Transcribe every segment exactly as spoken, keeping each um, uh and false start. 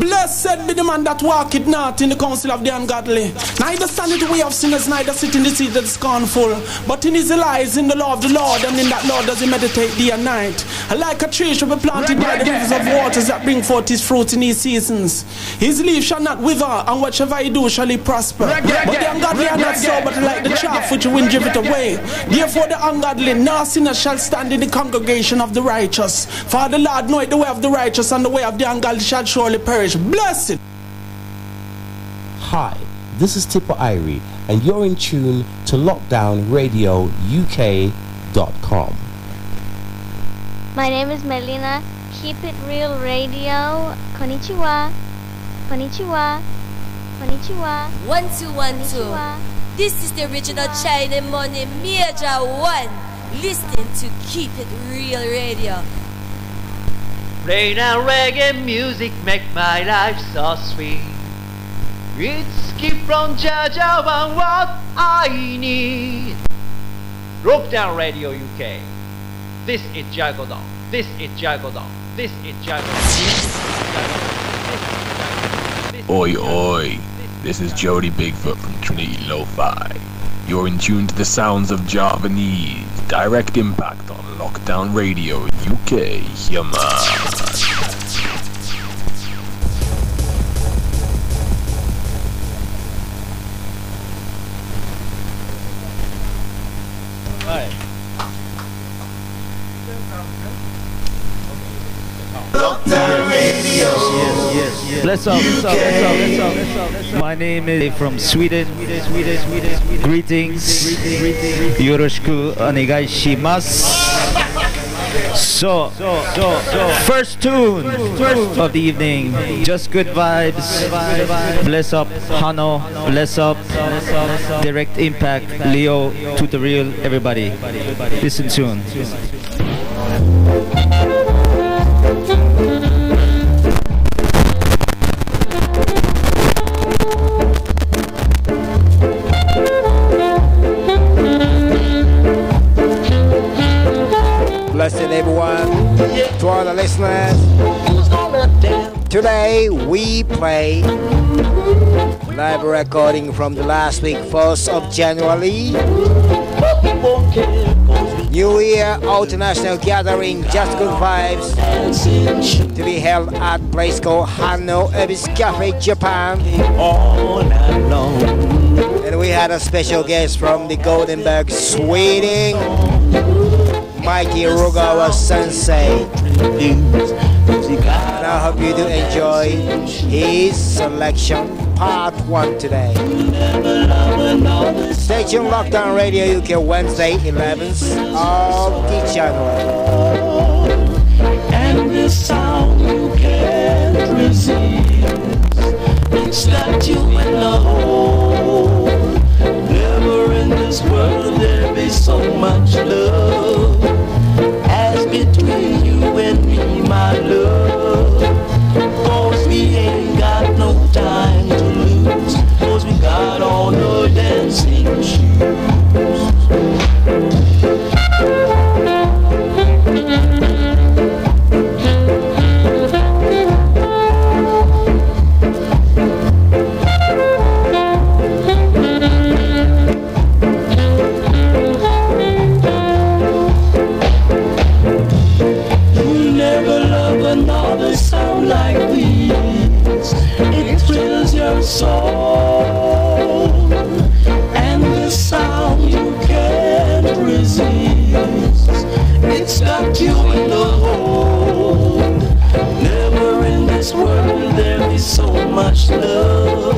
Blessed be the man that walketh not in the counsel of the ungodly, neither standeth in the way of sinners, neither sit in the seat of the scornful. But in his lies in the law of the Lord, and in that law does he meditate day and night. And like a tree shall be planted by the rivers of waters, that bring forth his fruit in his seasons. His leaf shall not wither, and whatsoever he do shall he prosper. But the ungodly are not so, but like the chaff which the wind giveth away. Therefore the ungodly nor sinner shall stand in the congregation of the righteous. For the Lord knoweth the way of the righteous, and the way of the ungodly shall surely perish. Blessed. Hi, this is Tippa Irie, and you're in tune to Lockdown Radio U K dot com. My name is Melina. Keep it real radio. Konnichiwa. Konnichiwa. Konnichiwa. One two one Konnichiwa. Two. This is the original China Money Major One. Listening to Keep It Real Radio. Rain and reggae music make my life so sweet. It's keep from Jaja and what I need. Lockdown Radio U K. This is Jagodon. This is Jagodon. This is Jagodon. Oi, oi. This is Jody Bigfoot from Trinity Lo-Fi. You're in tune to the sounds of Javanese. Direct Impact on Lockdown Radio U K. Yama. Let's up, let's up, let's up, let's up, let's up. My name is from Sweden. Greetings. Yoroshiku onegai shimasu. So, first tune of the evening. Just good vibes. Bless up Hanno. Bless up Direct Impact. Leo, Tutorial, everybody. Listen soon. To all the listeners, today we play live recording from the last week, first of January, New Year International Gathering, Just Good Vibes, to be held at a place called Hanno, Ebisu Cafe, Japan. And we had a special guest from the Goldenberg, Sweden, Mikey Rogawa Sensei. And I hope you do enjoy his selection part one today. Stay tuned, Lockdown Radio U K, Wednesday, eleventh of January. And the sound you can't resist, it's that you alone. Never in this world there be so much love between you and me, my love. Cause we ain't got no time to lose, cause we got all the dancing soul, and the sound you can't resist, it's got you in the hole. Never in this world there is so much love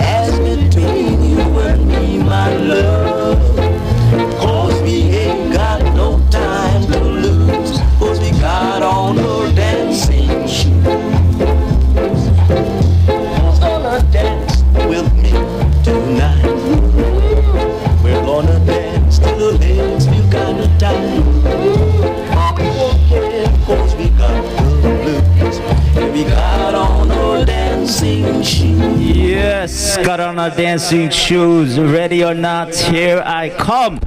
as between you and me, my love. Cause we ain't got no time to lose, cause we got on our dancing shoes. Yes, got on our dancing shoes, ready or not, here I come.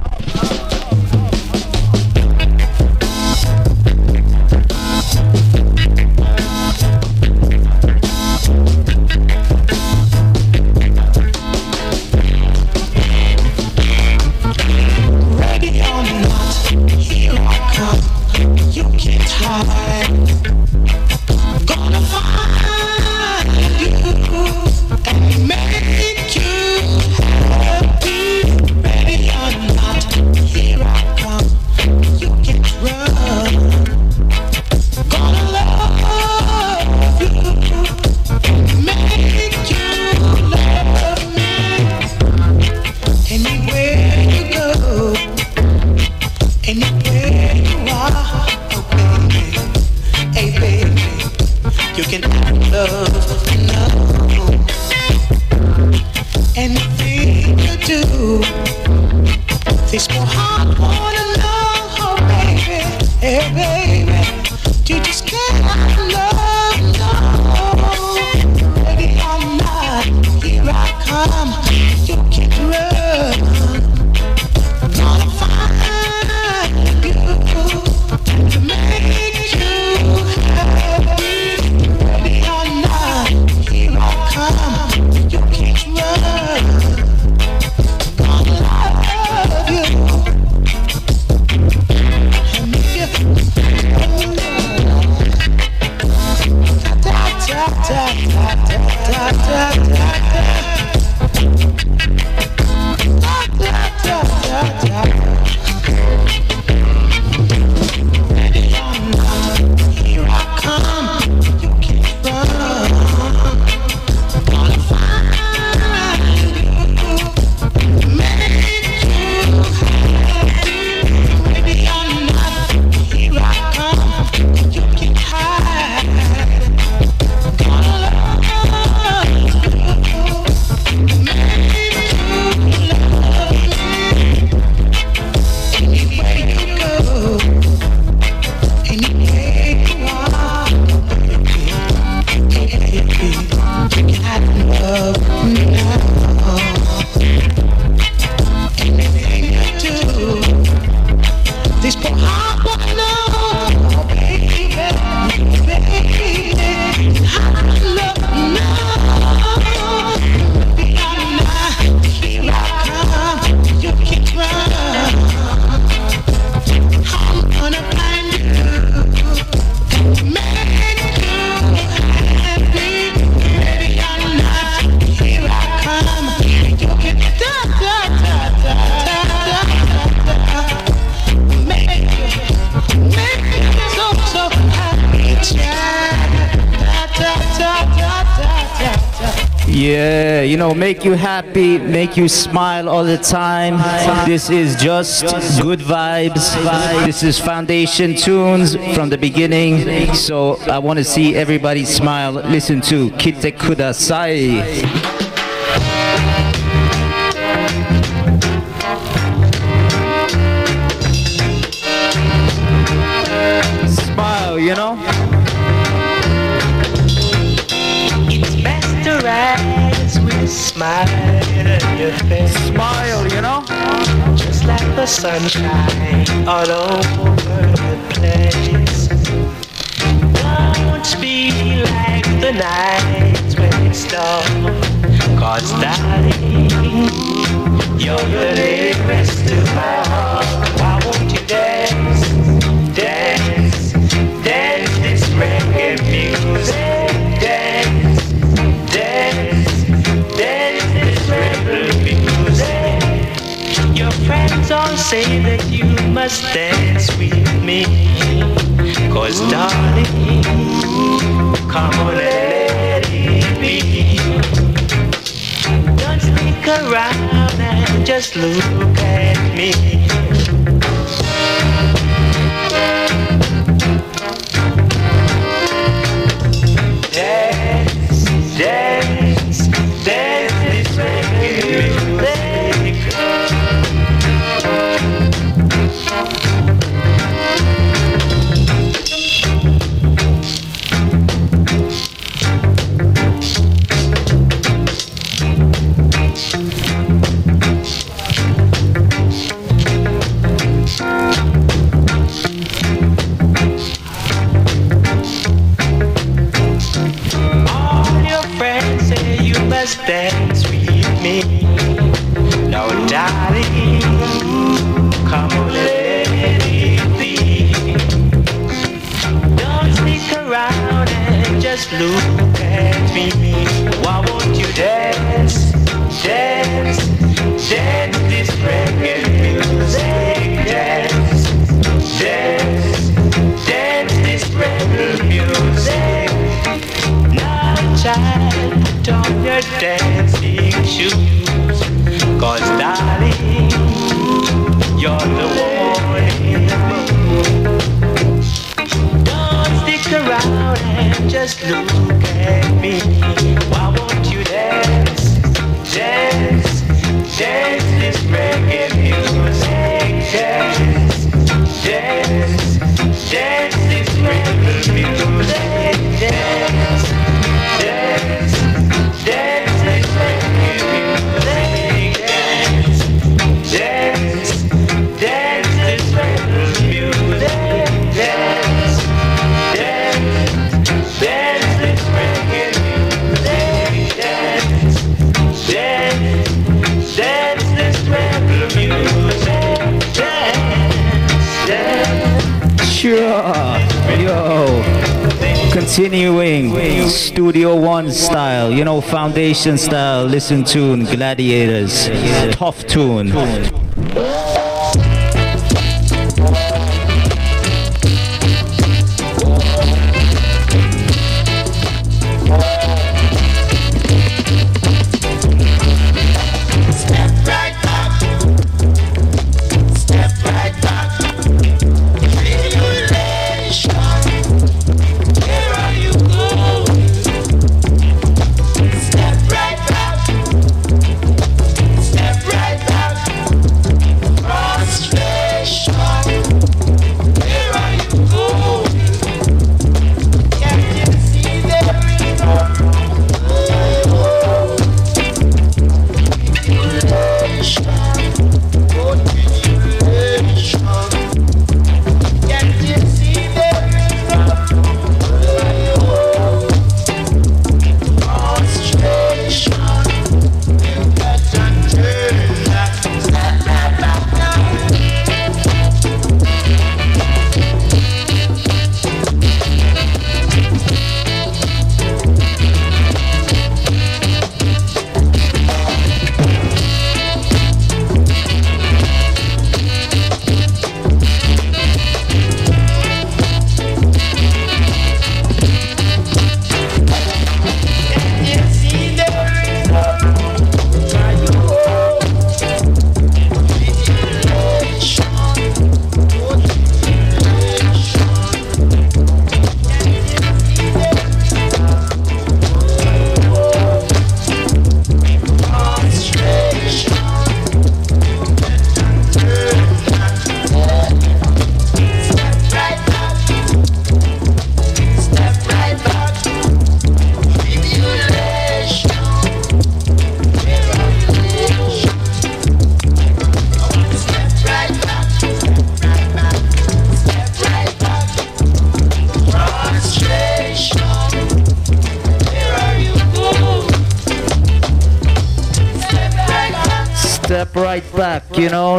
Make you happy, make you smile all the time. This is just good vibes. This is foundation tunes from the beginning. So I want to see everybody smile. Listen to Kite Kudasai. Smile, you know? Just like the sunshine all over the place. Don't be like the night when it's dark, 'cause darling, you're the nearest to my heart. Why won't you dance, dance, dance this reggae music? Dance, dance, dance this reggae music. Your friends all say that you must dance with me, 'cause darling, come on and let it be. Don't stick around and just look at me. Dance, dance, dance this reggae music. Look at me, why won't you dance, dance, dance this reggae music, dance, dance, dance this reggae music. Now child, put on your dancing shoes, 'cause darling, you're the one. Don't stick around and just look at me. Why won't you dance, dance, dance this reggae music? Sure. Yo. Continuing Studio One style, you know, foundation style. Listen tune, Gladiators. Tough tune.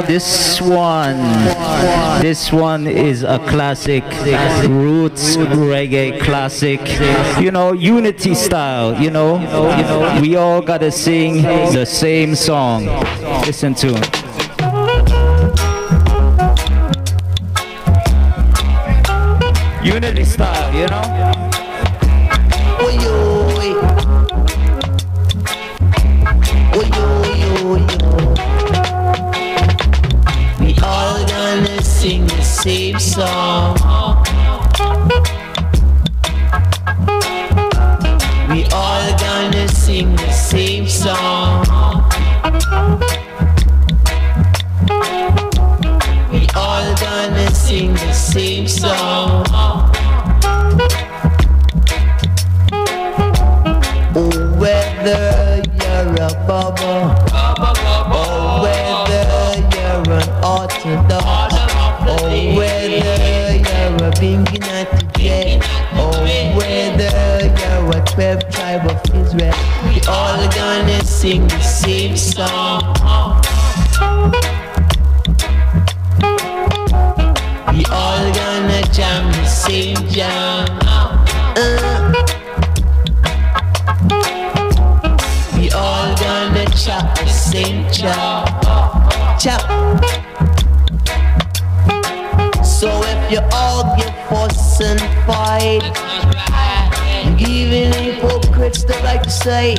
This one, this one is a classic, roots reggae classic, you know, unity style, you know, you know, we all gotta sing the same song. Listen to it. Unity style, you know? Same song. We all gonna sing the same song. We all gonna sing the same song. Oh, whether you're a bubble, or whether you're an orthodox, or whether you're a Bingy Nut today, or whether you're a twelve tribe of Israel, we all gonna sing the same song. We all gonna jam the same jam. uh. We all gonna chop the same chop. Chop. So if you argue, fuss and fight, even hypocrites the right to say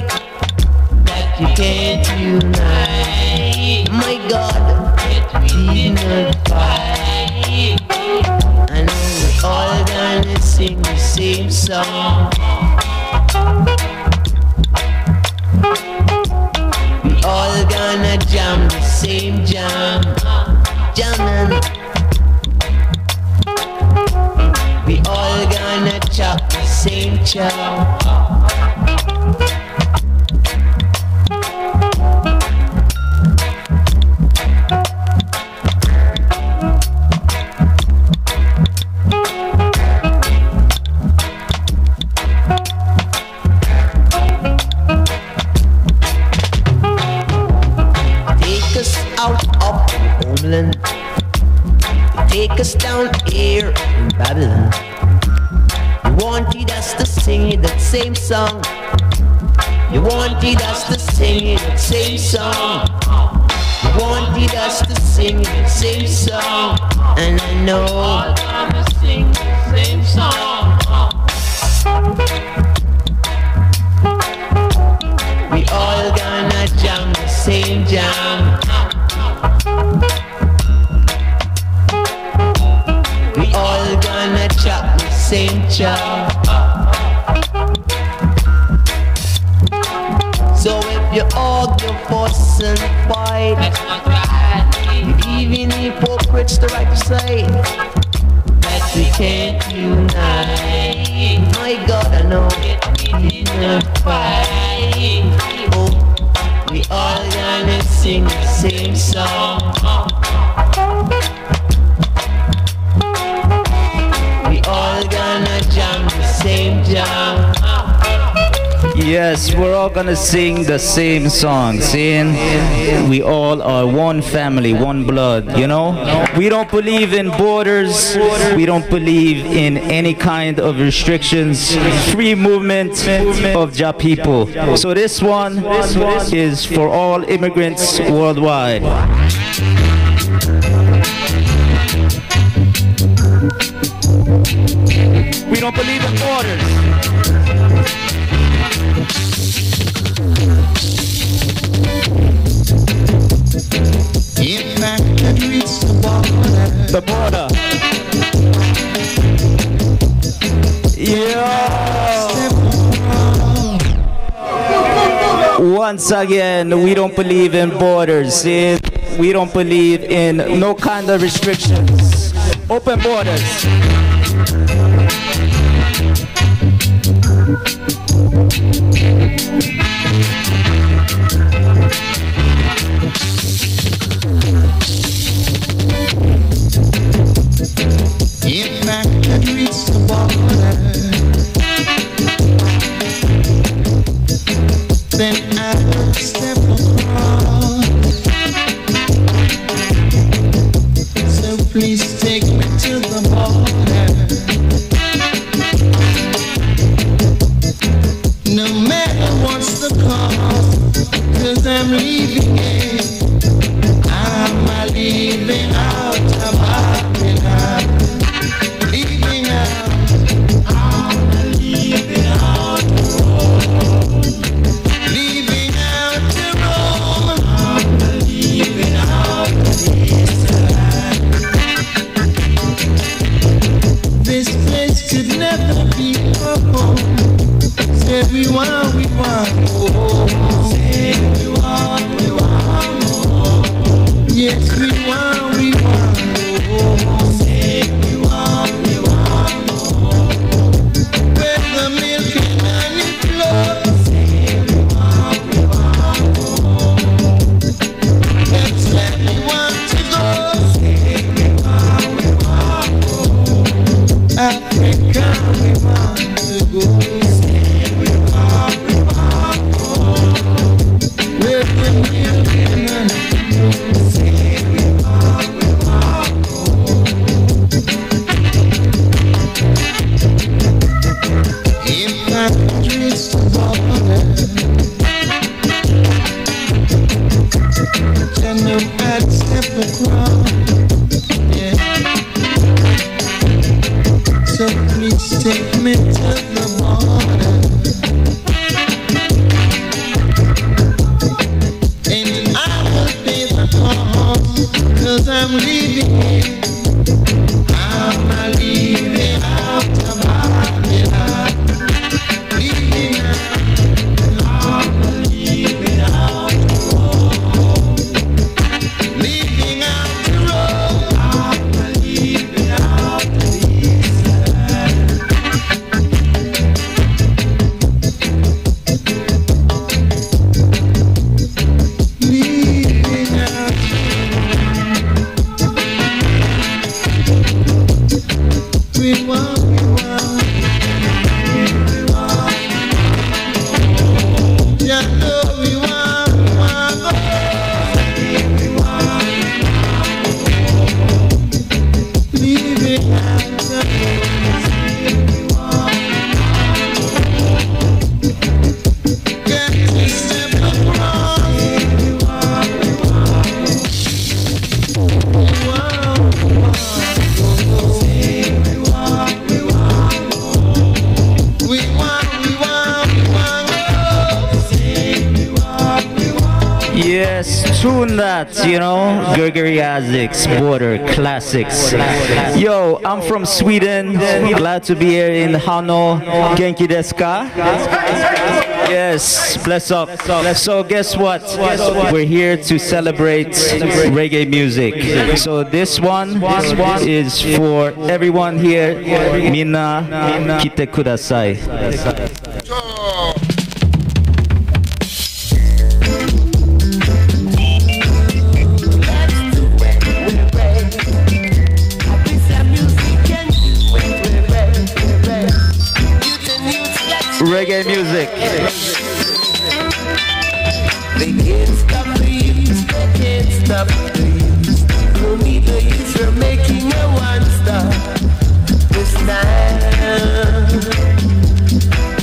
that you can't unite. My God, we not fight. And we're all gonna sing the same song. We all gonna jam the same jam, jamming. We all gonna chop the same chop. Take us out of the homeland. take us down here in Babylon. You wanted us to sing that same song. You wanted us to sing that same song. You wanted us to sing that same song. And I know all gonna sing the same song. We all gonna jam the same jam. We all gonna chop the same chop. So if you argue, fuss and fight, let's not cry. Even hypocrites the right to say that we can't unite. My God, I know we didn't fight. Oh, we all gonna sing the same song. We all gonna jam the same jam. Yes, we're all gonna sing the same song, seeing? We all are one family, one blood, you know? We don't believe in borders, we don't believe in any kind of restrictions, free movement of Jah people. So this one is for all immigrants worldwide. We don't believe in borders. If I could reach the border, the border. Yeah. Once again, we don't believe in borders. See? We don't believe in no kind of restrictions. Open borders. If I could reach the border, then I would step across. So please take me to the border, no matter what's the cost, 'cause I'm leaving it. I'm leaving out of Babylon. We want, we want more. Say we want, we want more. Yes, we want, we want more. Say we want, we want more. Where the milk and honey flow. Say we want, we want more. That's where we want to go. Say we want, we want more. Africa, we want to go. You know, Gregory Isaac's Border Classics. Yo, I'm from Sweden. Glad to be here in Hanno. Genki desu ka? Yes, bless up. So guess what? We're here to celebrate reggae music. So this one is for everyone here. Minna, kite kudasai. Reggae music. They can't stop, please. They can't stop, please. No need to use for making a one stop this time.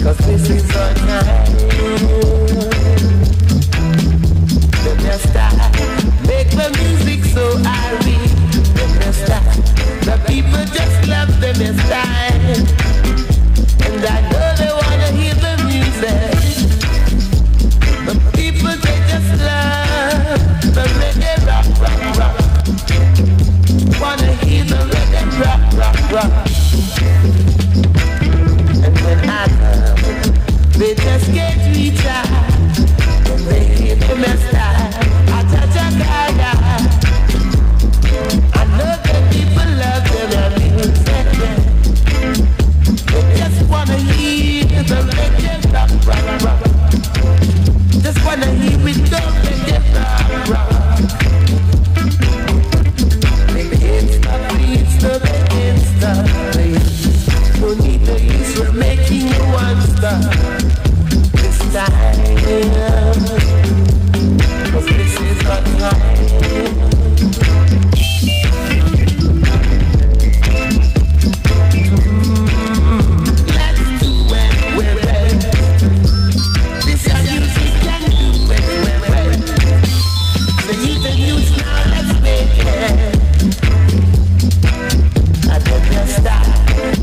Cause this is our time. They can't stop. Make the music so Ivy. They can't stop. The people just love them in style. And I know they want. The people they just love the reggae rock, rock, rock. Wanna hear the reggae rock, rock, rock. And when I come, they just get me tired. When they hear the mess time, I touch a guy. I know that people love them and music. They just wanna hear the reggae. Rock, rock, rock. Just wanna hear it go reggae, rock, rock. Make the insta, please, the insta, please. No need to use for making you one star. This time, cause this is our time.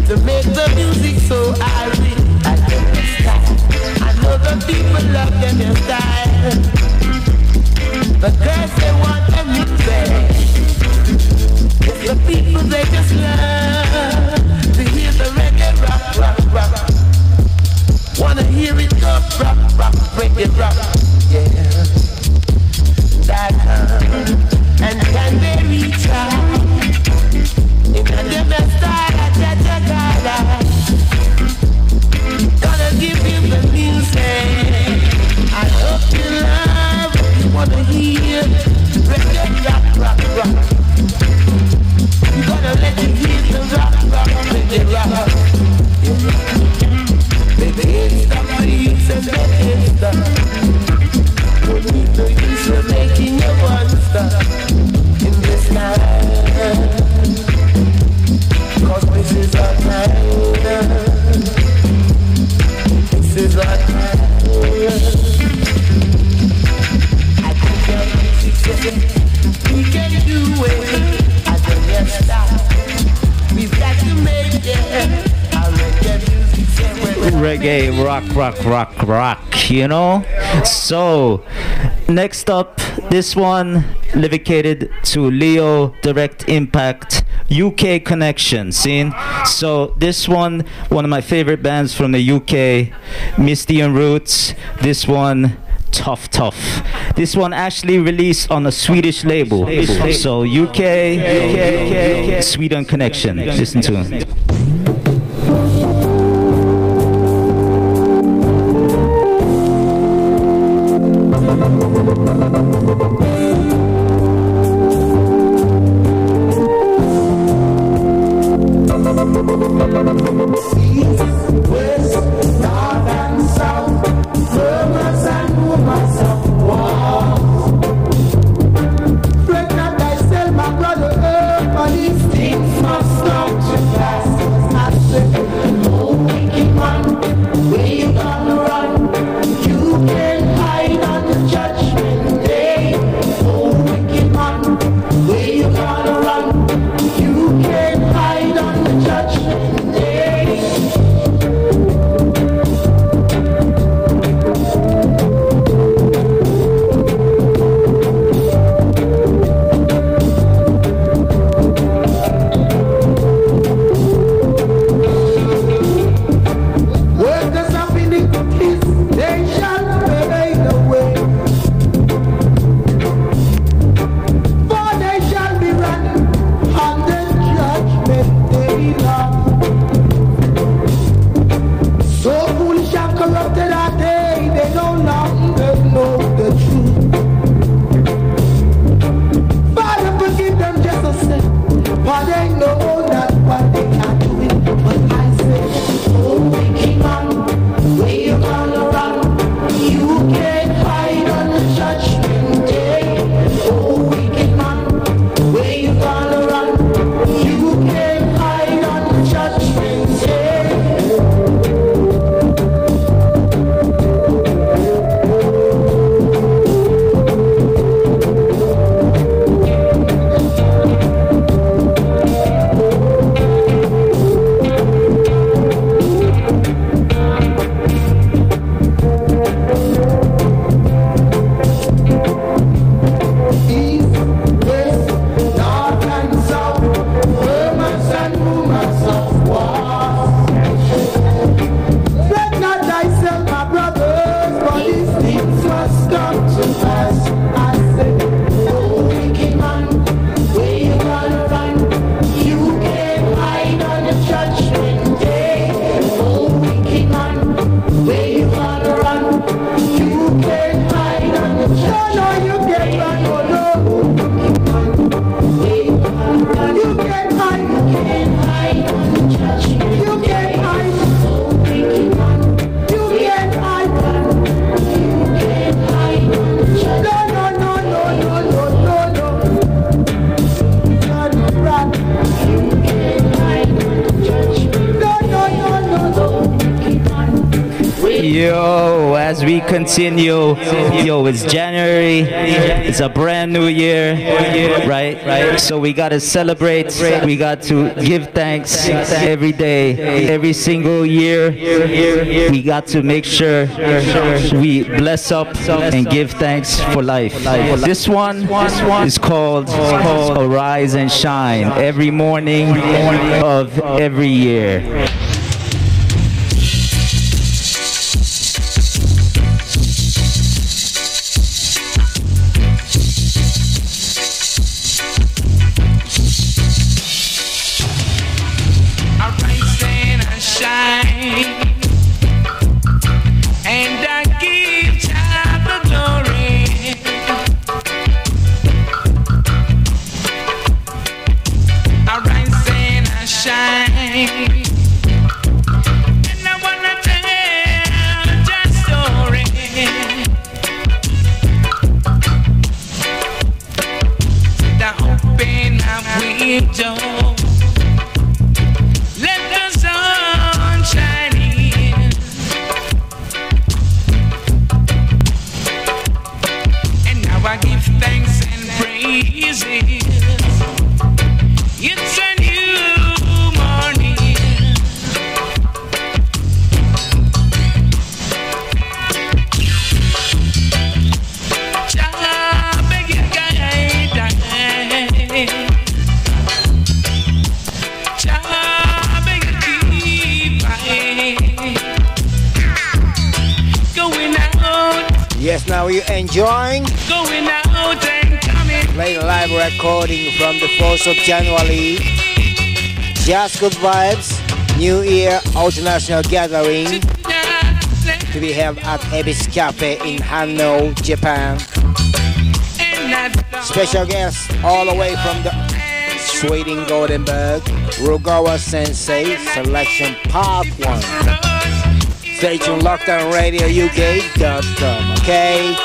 To make the music so I read I can style. I know the people love them in style. The girls they want the music. It's the people they just love to hear the reggae rock, rock, rock. Wanna hear it go rock, rock, break it rock, yeah. That uh, and can they reach out? It's a different style, a cha-cha-cha-la. Gonna give you the music. I hope you love what you wanna hear. Reggae rock, rock, rock. Gonna let you hear the rock, rock, reggae rock. Baby, it's the breeze and the hipster. Won't need no use for making you one star in this night. Cause this is our time. This is our time. I think our music's okay. We can do it. I don't have to stop. We've got to make it. Our reggae music's okay. Reggae, rock, rock, rock, rock. You know? So, next up, this one dedicated to Leo, Direct Impact, U K connection, seen? So this one, one of my favorite bands from the U K, Misty and Roots. This one, Tough Tough. This one actually released on a Swedish label. So U K, Sweden connection. Listen to it. But I sell my brother, but these things must not. But they know that what they are doing. But I say, oh, wicked man, where you gonna run? You can't hide on the judgment day. Oh, wicked man, where you gonna run? You can't hide on the judgment Yo, as we continue, yo, it's January, it's a brand new year, right? Right. So we gotta celebrate, we got to give thanks every day, every single year. We got to make sure we bless up and give thanks for life. This one is called Arise and Shine, every morning of every year. January, just good vibes, New Year International Gathering to be held at Ebisu Cafe in Hanno, Japan. Special guests all the way from the Sweden, Goldenberg, Rugawa Sensei, Selection Part one. Stay tuned, Lockdown Radio U K dot com, okay?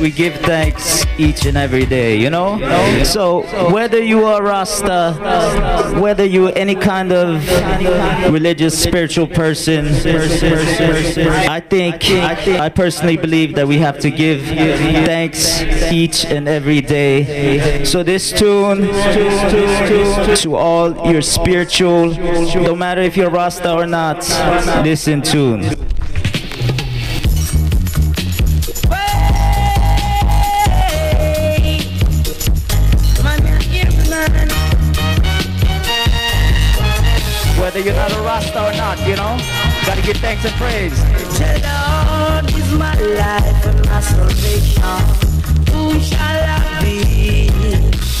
We give thanks each and every day, you know? You know? So, whether you are Rasta, whether you are any kind of religious, spiritual person, I think, I personally believe that we have to give thanks each and every day. So this tune, to all your spiritual, no matter if you're Rasta or not, listen tune. You're not a Rasta or not, you know? Gotta give thanks and praise. The Lord is my life and my salvation. Who shall I be?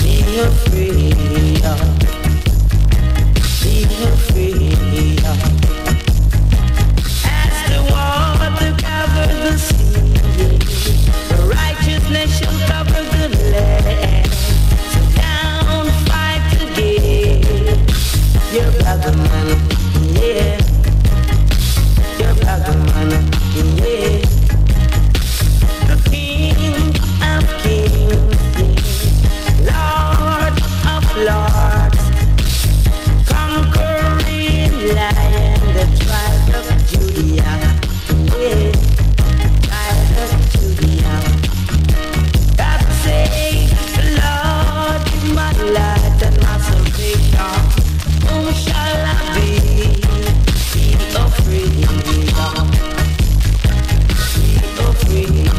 Be afraid of. Be afraid of. As the water covers the sea, the righteousness shall cover the land. So down, fight again. Your brother man, yeah. Your brother man, yeah. The King of Kings, yeah. Lord of Lords, conquering lion, the tribe of Judah, yeah. Tribe of Judah. God save the Lord in my life and my salvation. Who shall I be? Be afraid of. Be afraid of.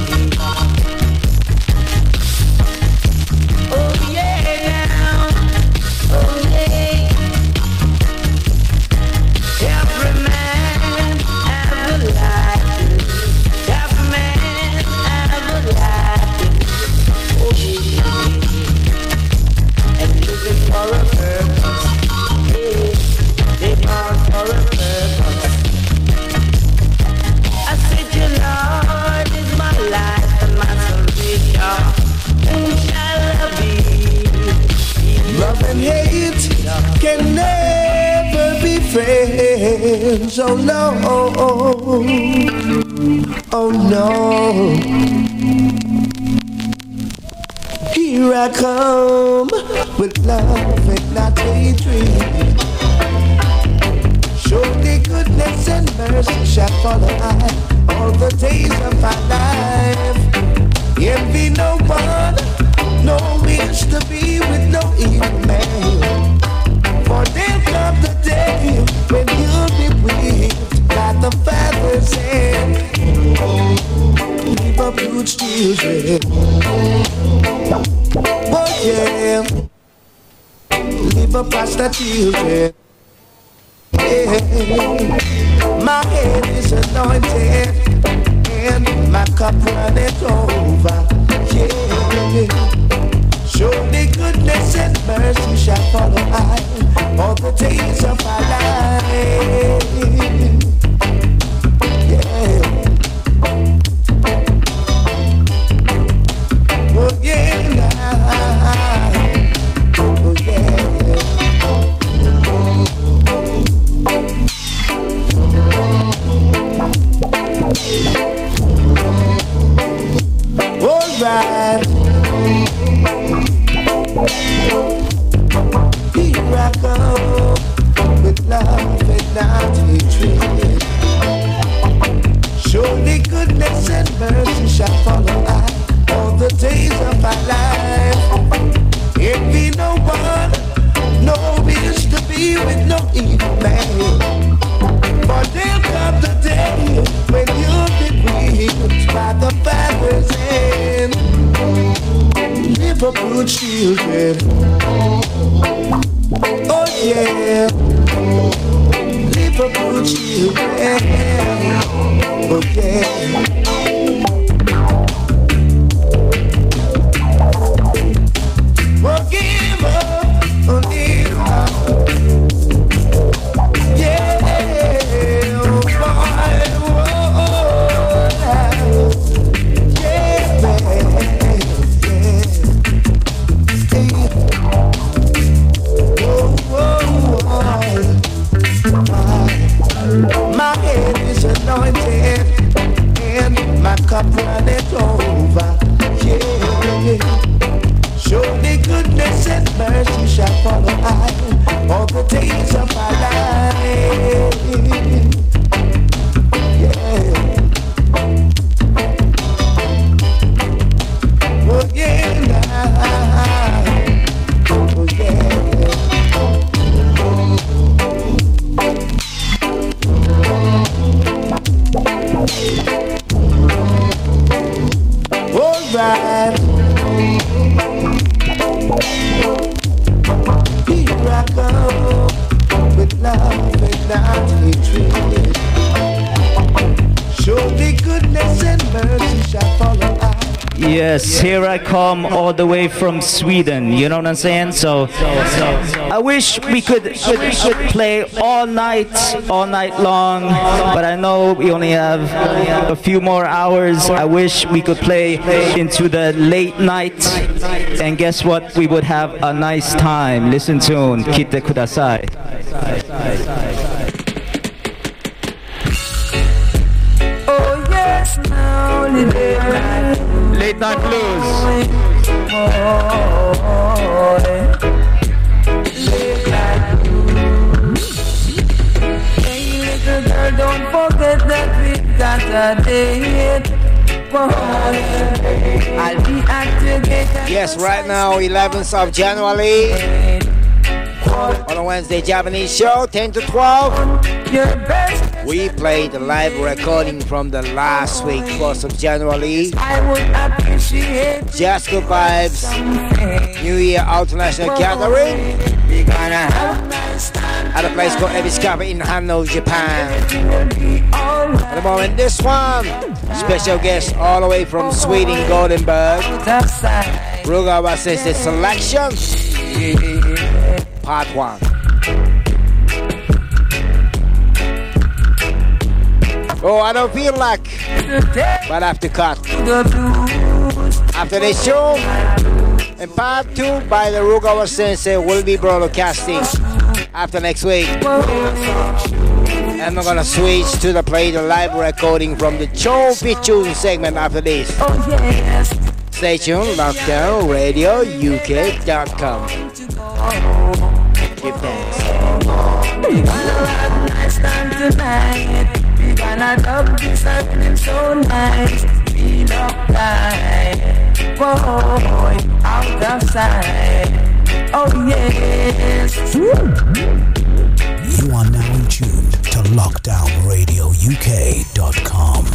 Oh yeah, oh yeah. Every man have a life. Every man have a life. Oh yeah. And living for a purpose. For a purpose. I said your Lord is my life and my salvation. Who shall I be? Love and hate can never be friends. Oh no, oh no. Here I come with love and not hatred. Surely goodness and mercy shall follow I all the days of my life. Envy no one, no wish to be with no evil man. For there'll come the day when you'll be with by the Father's hand. Oh, keep up your children. Oh yeah, live up past the children. Yeah. My head is anointed and my cup runneth over. Yeah. Surely goodness and mercy shall follow I all the days of my life. Yeah. Oh yeah, nah. Oh yeah. Alright, here I come with love and not hatred. Surely goodness and mercy shall follow I all the days of my life. Envy no one, no wish to be with no evil man. For they'll come the day little children. Oh yeah, Liverpool children. Oh yeah. Well, give up a little. Yeah, oh boy. My head is anointed and my cup runneth over. Yeah, surely goodness and mercy shall follow I all the days of my life. Yeah, oh yeah, oh yeah. Alright, here I go with love and not hatred. Surely goodness and mercy shall follow us. Yes, here I come all the way from Sweden, you know what I'm saying? So, so, so. I wish we could, could, could play all night, all night long, but I know we only have a few more hours. I wish we could play into the late night, and guess what? We would have a nice time. Listen tune, Kite Kudasai. Late night blues. Late night blues. Hey little girl, don't forget that we've got a date. I'll be at the. Yes, right now, eleventh of January, on a Wednesday Javanese show, ten to twelve. We played the live recording from the last week, first of January. Just Good Vibes New Year International Gathering at a place called Ebisu Cafe in Hanno, Japan. At the moment, this one, special guest all the way from Sweden, Goldenberg, Rugawa Sensei Selection, Part one. Oh, I don't feel like, but I have to cut. After the show, in part two by the Rugawa Sensei will be broadcasting after next week. And we're gonna switch to the play the live recording from the Chopi Tune segment after this. Stay tuned, Lockdown Radio U K dot com. Give thanks. And I love this happening so nice. We love life. Boy, out of sight. Oh yes. You are now in tune to lockdown radio U K dot com.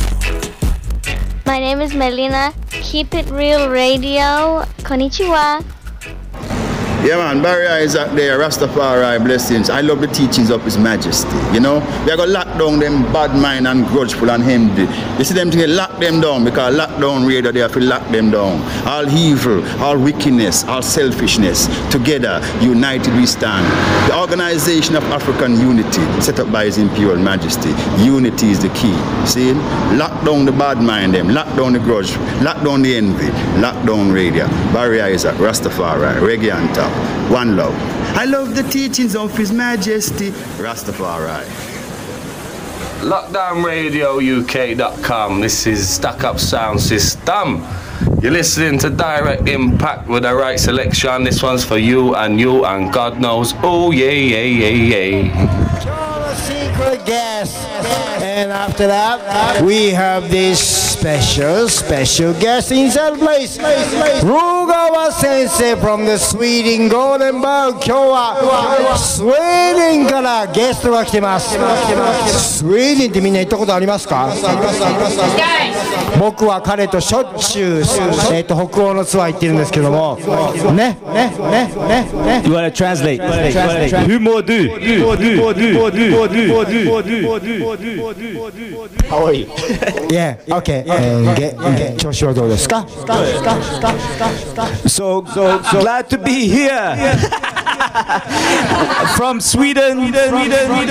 My name is Melina. Keep it real radio. Konnichiwa. Yeah man, Barry Isaac there, Rastafari blessings. I love the teachings of His Majesty, you know. We are going to lock down them bad mind and grudgeful and envy. You see them today, lock them down, because lockdown radio, they have to lock them down. All evil, all wickedness, all selfishness, together, united we stand. The Organization of African Unity, set up by His Imperial Majesty. Unity is the key, see? Lock down the bad mind them, lock down the grudge, lock down the envy, lock down radio. Barry Isaac, Rastafari, reggae and top. One love. I love the teachings of His Majesty Rastafari. lockdown radio U K dot com. This is Stuck Up Sound System. You're listening to Direct Impact with the right selection. This one's for you and you and God knows. Oh yeah, yeah, yeah, yeah. You're a secret guest. And after that, we have this special, special guest in that place. Rugawa Sensei from the Sweden, Goldenberg. Sweden からゲストが来てます。Sweden ってみんな行ったことありますか？僕は彼としょっちゅうえっと北欧のツアー行ってるんですけども。ねねねねね。You wanna translate? Who more do? How are you? Yeah. Okay. So, so, so glad to be here. From Sweden,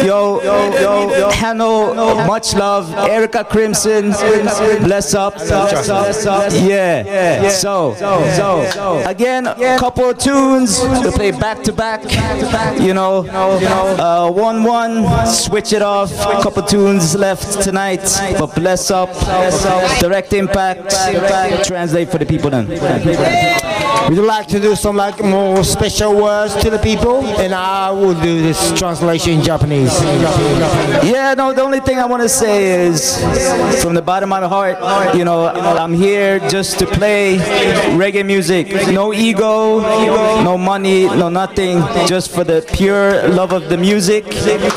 yo, yo, Hanno, much love, Erica Crimson, bless up, yeah. So, so again, a couple of tunes to play back to back, you know, one one, switch it off. A couple of tunes left tonight, but bless up, Direct Impact, translate for the people then. We'd like to do some like more special words to the people, and I will do this translation in Japanese. Yeah, no, the only thing I want to say is, from the bottom of my heart, you know, I'm here just to play reggae music. No ego, no money, no nothing, just for the pure love of the music.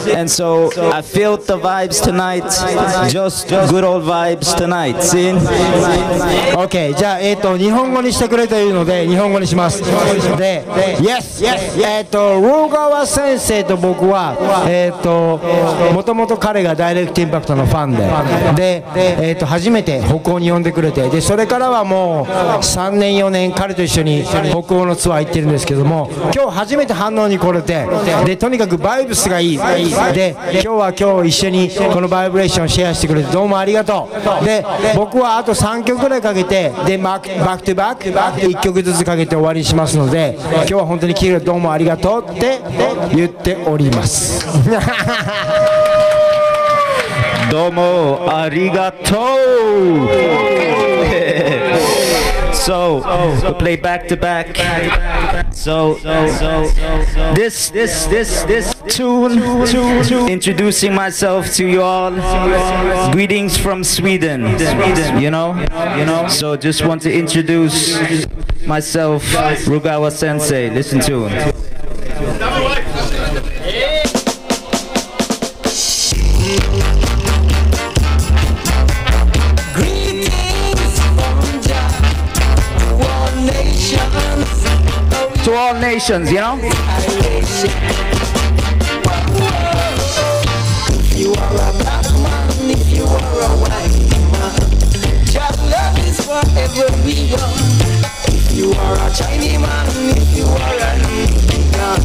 And so I felt the vibes tonight, just good old vibes tonight. See? Okay, じゃあ、えっと、日本語にしてくれというので、日本語にします。で、Yes, Yes. えっと、Rugawa先生と僕は、えっと、もともと彼がダイレクトインパクトのファンで、で、えっと、初めて北欧に呼んでくれて、で、それからはもうさんねんよねん彼と一緒に北欧のツアー行ってるんですけども、今日初めて反応に来れて、で、とにかくバイブスがいい。で、今日は今日一緒にこのバイブレーションシェアしてくれてどうもありがとう。で、僕はあとさんきょくぐらいかけて、で、バックトゥバック、いっきょくずつかけて終わりにしますので、今日は本当に聴いてどうもありがとうって言っております。どうもありがとう。So, so we play back to back. So, this, this, this, this tune, introducing myself to you all. Greetings from Sweden. You know, you know. So, just want to introduce myself, Rugawa Sensei. Listen to him. To all nations, you know? If you are a black man, if you are a white man, your love is for everyone. If you are a Chinese man, if you are an Indian,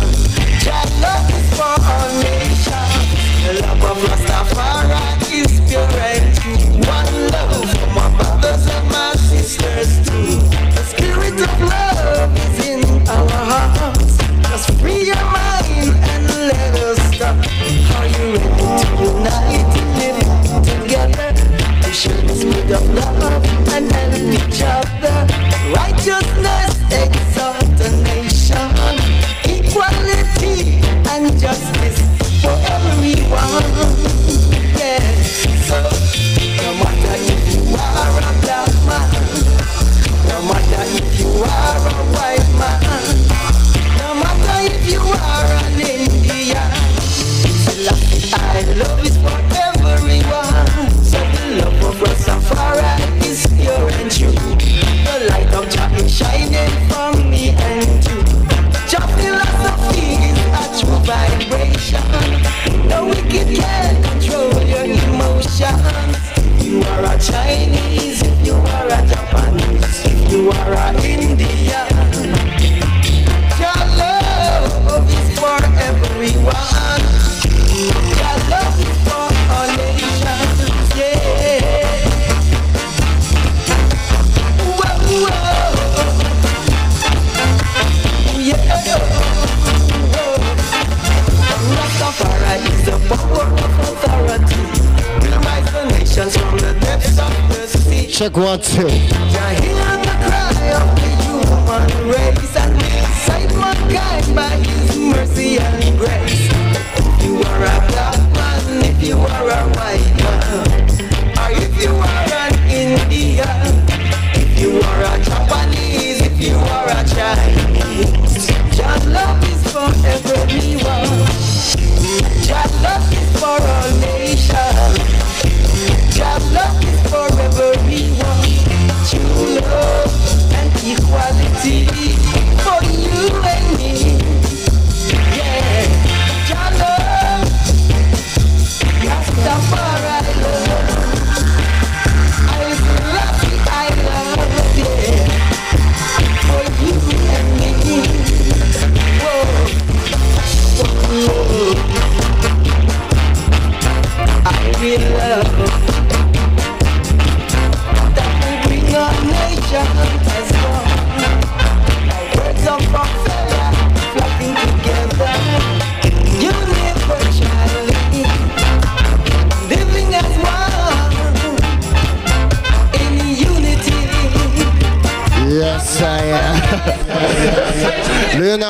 your love is for all nations. The love of Rastafari is pure and true. One love for my brothers and my sisters too. The spirit of love is in our hearts. Just free your mind and let us stop. Are you ready to unite to live together? We share the spirit of love and help each other. Righteousness exalt the nation. Equality and justice for everyone. Yeah. So no matter if you are a black man, no matter if you are a white man, no matter if you are an Indian, the love I love is for everyone. So the love of Rastafari is pure and true. The light of Jah is shining from me and you. Jah philosophy is a true vibration. No wicked can control your emotions. You are a Chinese, if you are a Japanese, if you are an Indian. Love is for everyone. Your love is for all nations. Yeah. Whoa, whoa. Yeah. Whoa. Rastafari is the power of authority. Revive the nations from the depths of the sea. Check one two. You're hearing the cry of the human race, and we excite mankind by His mercy and grace. If you are a black man, if you are a white man, or if you are an Indian.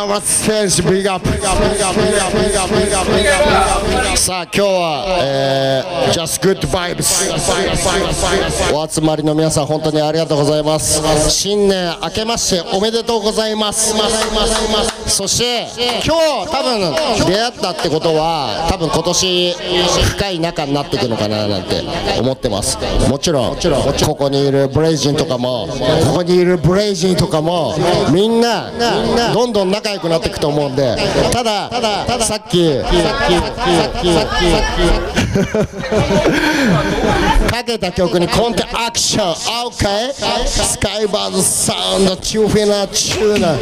Rogawa Sensei, big up, big up, big up, big up, big up, big up, big up. Sakoa, just good vibes. O集まりの皆さん本当にありがとうございます。新年明けましておめでとうございます。そして今日多分出会ったってことは多分今年深い仲になっていくのかななんて思ってます。もちろんここにいるブレイジンとかもここにいるブレイジンとかもみんなどんどん仲良くなっていくと思うんで、たださっきかけた曲にコンテアクション OK Skybound Sound チューフィナチューナ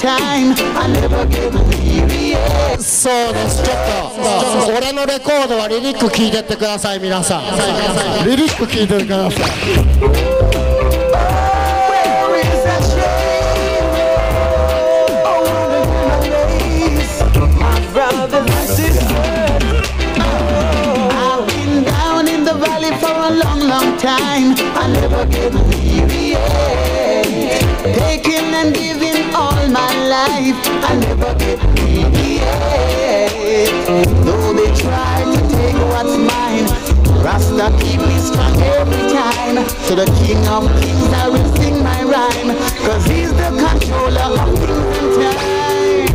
Time. I never gave a period. So that's just it. 俺のレコードはリリック聴いてってください皆さん。リリック聴いてください。I never get it. Though they try to take what's mine, Rasta keep me strong every time. To the king of kings I will sing my rhyme, cause he's the controller of time.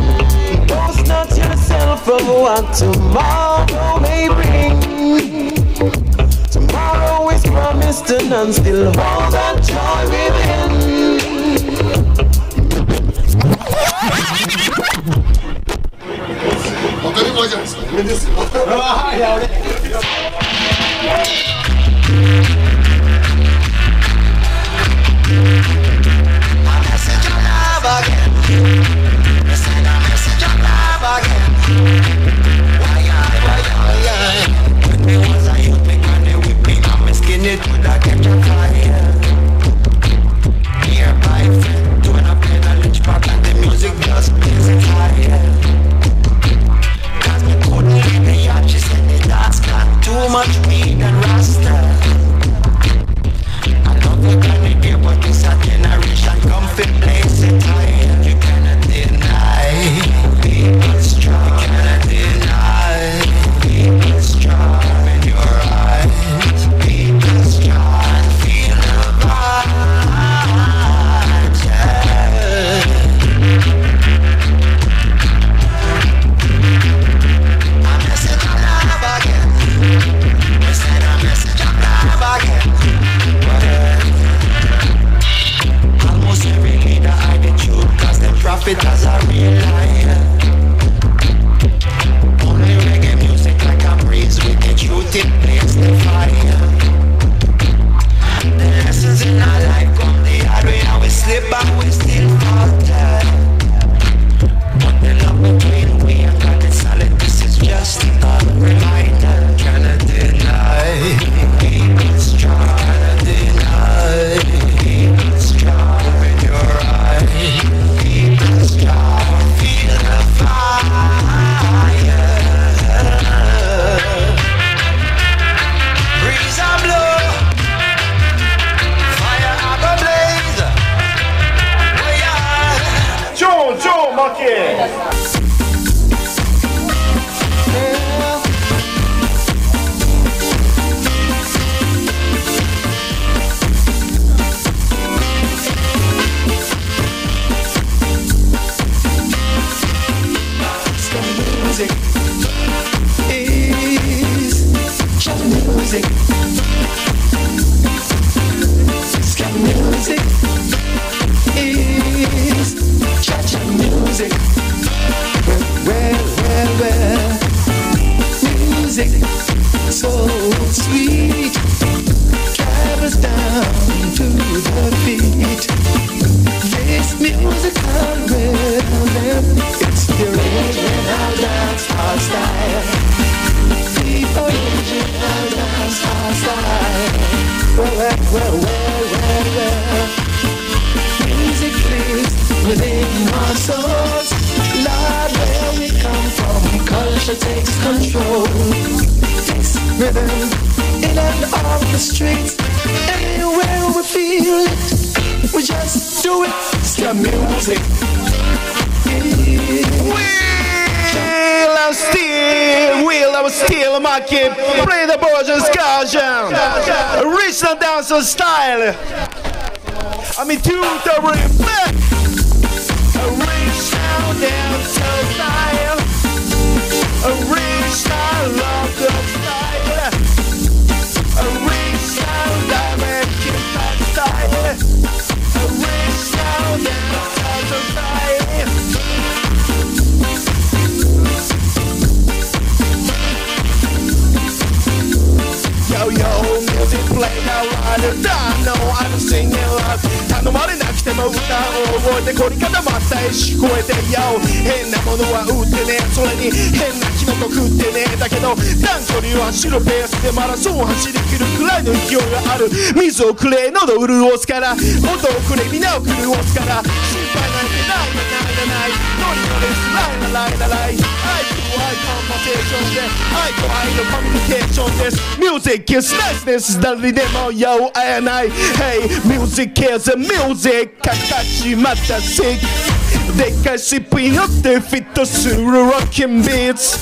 Boast not yourself of what tomorrow may bring. Tomorrow is promised to none, still hold that joy within. When me was a youth, me granny whip me, now me skin it with a catch a fire. Here by friend, doing a play the lynch park and the music just plays it higher. Too much weed and rasta. I love the kind of game, but it's a generation come to place it high. You cannot deny people's try. You cannot deny people's try. When you're eyes, people's try. Feel the vibe, yeah. I'm just a love again. Almost every leader I did you, cause the prophet has a real life. Only reggae music like a breeze, we get you till place the fire. The lessons in our life come the hard way, now we slip and we still falter. But the love between we and God is solid, this is just a reminder. Cannot deny. Music lives within our souls. Life control. This rhythm in and off the streets, anywhere we feel it, we just do it. It's the music. Will I steal? Will I steal my kid? Play the Borgian Scarjan, reach the dancer style. I'm in tune to reflect. Reach down, dance style. A real style, love the style. A real style, damage in that style. A real style, damage in that style. Yo, yo, music play now, I don't know, I don't sing it loud. Tano mare na kite mo uta o, oite kori katamatta e shikoete yo. Henna mono wa utte ne, sore ni henna kinoko kutte ne. Dakedo, danchori wa shiro peas de marathon hashiri kiru kurai no ikyo ga aru. Mizu o kurei, nodo uruosu kara, oto o kurei, mina o kuruosu kara. Shinpai nanite nai, nai, nai, nori nori slide, lai, lai, lai. High conversation, yes. High to high communication, yes. Music is niceness, the rhythm, yo, I and I. Hey, music is a music. Kakashi Matasic. Dekashi Pinote fit to Suru rocking beats.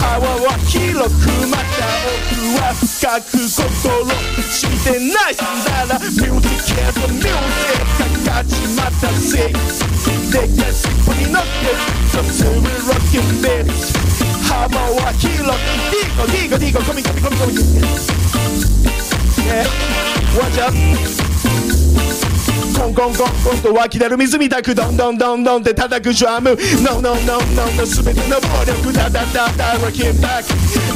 Hawa wa hiroku mata oku wa fukaku kokoro shite nai sandara. Music is a music. Kakashi Matasic. Dekashi Pinote fit to Suru rocking beats. Hama wa kilo, digo, digo, digo, come, come, come, come. Yeah, watch out. Gong, gong, gong, gong to wa kidaru mizu mitaku, don, don, don, don, te tataku drumu. No, no, no, no, no, subete no boreku, da, da, da, da, rocking back.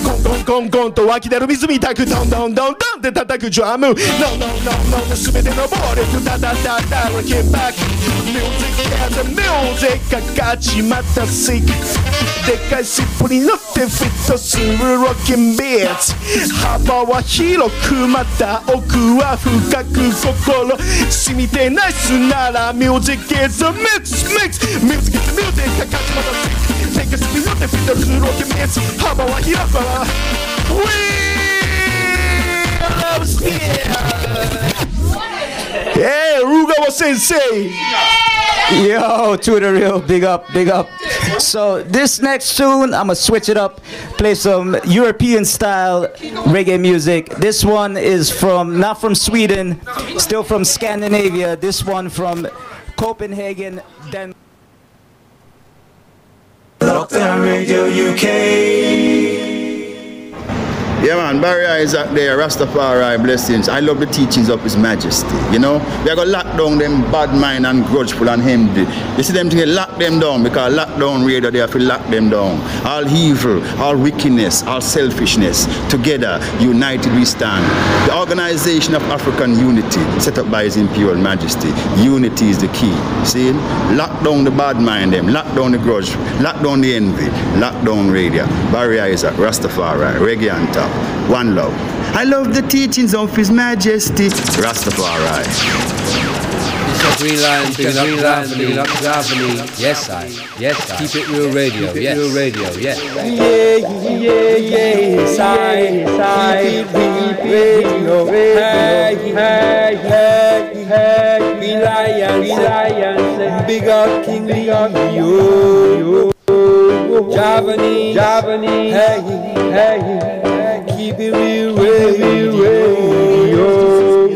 Gong, gong, gong, gong to wa kidaru mizu mitaku, don, don, don, don, te tataku drumu. No, no, no, no, no, subete no boreku, da, da, da, da, rocking back. Music has a music, kakachi matasiku. Dekai sippuri notte fitto suru rockin' beats. Haba wa hiroku mata oku wa fukaku kokoro shimite nai sunara. Music is a mix, mix. Music is a music, kakachi matasic. Dekai sippuri notte fitto suru rockin' beats. Haba wa hiroku mata. We Hey, Rugawa Sensei. Yo, to the real, big up, big up. So this next tune, I'ma switch it up, play some European style reggae music. This one is from, not from Sweden, still from Scandinavia. This one from Copenhagen, Denmark. Lockdown Radio U K. Yeah man, Barry Isaac there, Rastafari blessings. I love the teachings of His Majesty, you know. We are going to lock down them bad mind and grudgeful and envy. You see them to lock them down because lockdown radio they have to lock them down. All evil, all wickedness, all selfishness, together, united we stand. The Organization of African Unity, set up by His Imperial Majesty. Unity is the key, see? Lock down the bad mind them, lock down the grudge, lock down the envy, lock down radio. Barry Isaac, Rastafari, reggae and top. One love. I love the teachings of His Majesty Rastafari. It's a green line, big up avenue, up avenue. Yes, I, yes, I. Keep it real radio, keep yes. It real radio, yes. Yeah, yeah, yeah, yes, I, yes, I. Keep it real radio, hey, hey, hey, hey. Reliance, reliance, big up King, big up you. Javanese, Javanese, hey, hey, hey. Keep it real, real,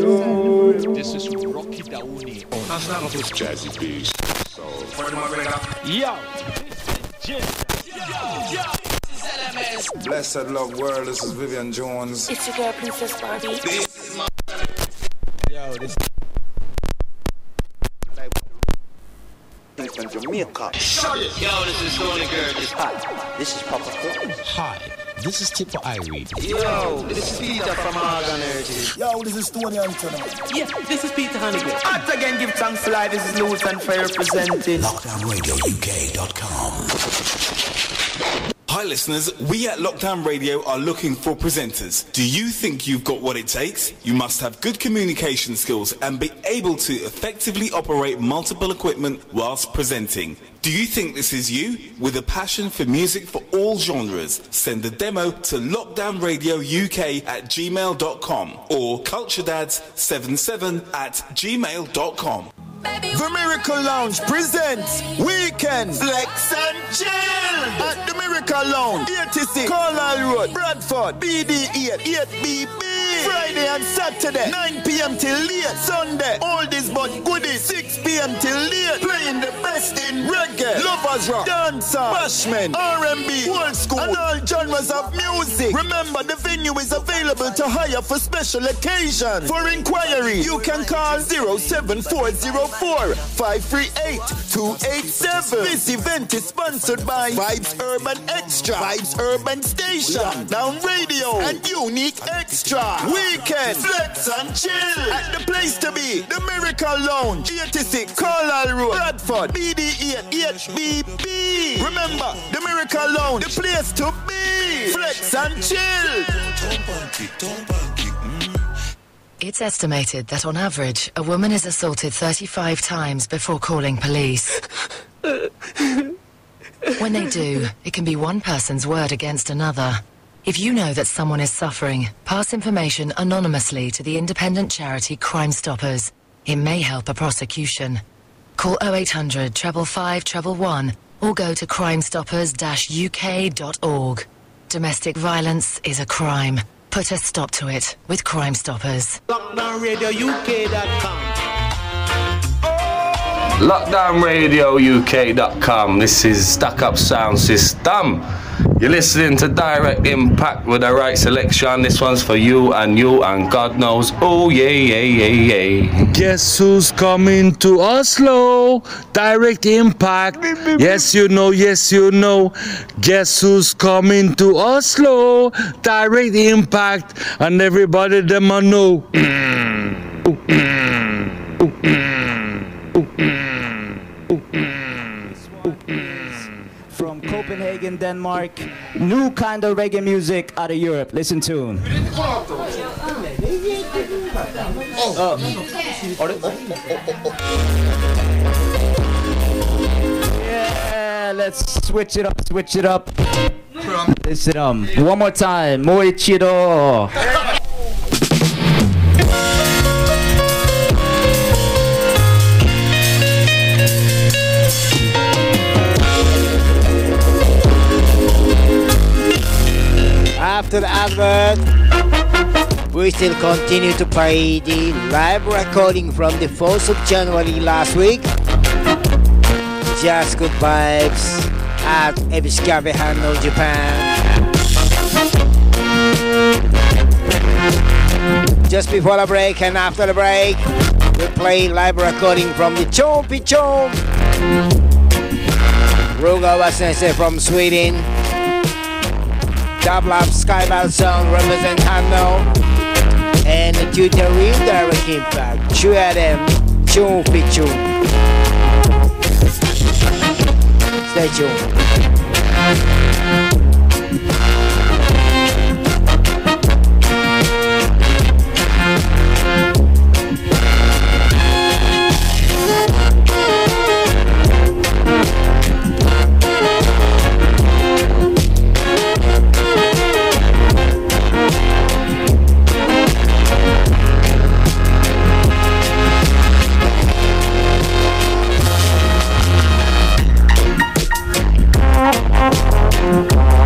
real. This is Rocky Dawny. That's not a jazzy beast. So, where do I bring up? Yo, this is L M S. Blessed love world, this is Vivian Jones. It's your girl, Princess Barbie. This is my... Yo, this is... from Jamaica. Yo, this is Goldenberg. Hi, this is Papa Cook. Hi, this is Tippa Irie. Yo, this is Peter from Organizers. Yo, this is Studio One. Yeah, this is Peter Hannigan. Out again, give thanks to life. This is Lothar and Fire presenting. Lockdown Radio U K dot com. Hi listeners, we at Lockdown Radio are looking for presenters. Do you think you've got what it takes? You must have good communication skills and be able to effectively operate multiple equipment whilst presenting. Do you think this is you? With a passion for music for all genres, send a demo to lockdown radio U K at gmail dot com or culture dads seven seven at gmail dot com. The Miracle Lounge presents Weekend Flex and Chill at the Miracle Lounge, eighty-six Carlisle Road, Bradford, B D eight, eight B B. Friday and Saturday, nine p m till late. Sunday, all this but goodies, six p m till late. Playing the best in reggae, lovers rock, dancehall, bashment, R and B, old school, and all genres of music. Remember, the venue is available to hire for special occasions. For inquiry, you can call zero seven four zero four, five three eight, two eight seven. This event is sponsored by Vibes Urban Extra, Vibes Urban Station, Lockdown Radio, and Unique Extra. Weekend Flex and Chill at the place to be, the Miracle Lounge, eighty-six Carlisle Road, Bradford, B D eight H B B. Remember, the Miracle Lounge, the place to be. Flex and Chill. It's estimated that on average a woman is assaulted thirty-five times before calling police. When they do, it can be one person's word against another. If you know that someone is suffering, pass information anonymously to the independent charity CrimeStoppers. It may help a prosecution. Call oh eight hundred, five five five, one one one or go to crime stoppers dash U K dot org. Domestic violence is a crime. Put a stop to it with CrimeStoppers. lockdown radio U K dot com. lockdown radio U K dot com. This is Stuck Up Sound System. You're listening to Direct Impact with the right selection. This one's for you and you and God knows. Oh, yeah, yeah, yeah, yeah. Guess who's coming to Oslo? Direct Impact. Beep, beep, yes, you know, yes, you know. Guess who's coming to Oslo? Direct Impact. And everybody them I know. Mm. Oh, mm. Oh, mm. Oh, mm. Oh, mm. Oh, mm. From Copenhagen, Denmark, new kind of reggae music out of Europe. Listen to him. Yeah, let's switch it up, switch it up. Listen um, one more time. Muy chido. After the advert, we still continue to play the live recording from the fourth of January last week. Just good vibes at Ebisu Cafe, Hanno, Japan. Just before the break and after the break, we play live recording from the Chompy Chomp. Rugawa Sensei from Sweden. Double up Skybound Sound represent Hanno and the tutor with Direct Impact. Two of them, two picture. Stay tuned. We'll be right back.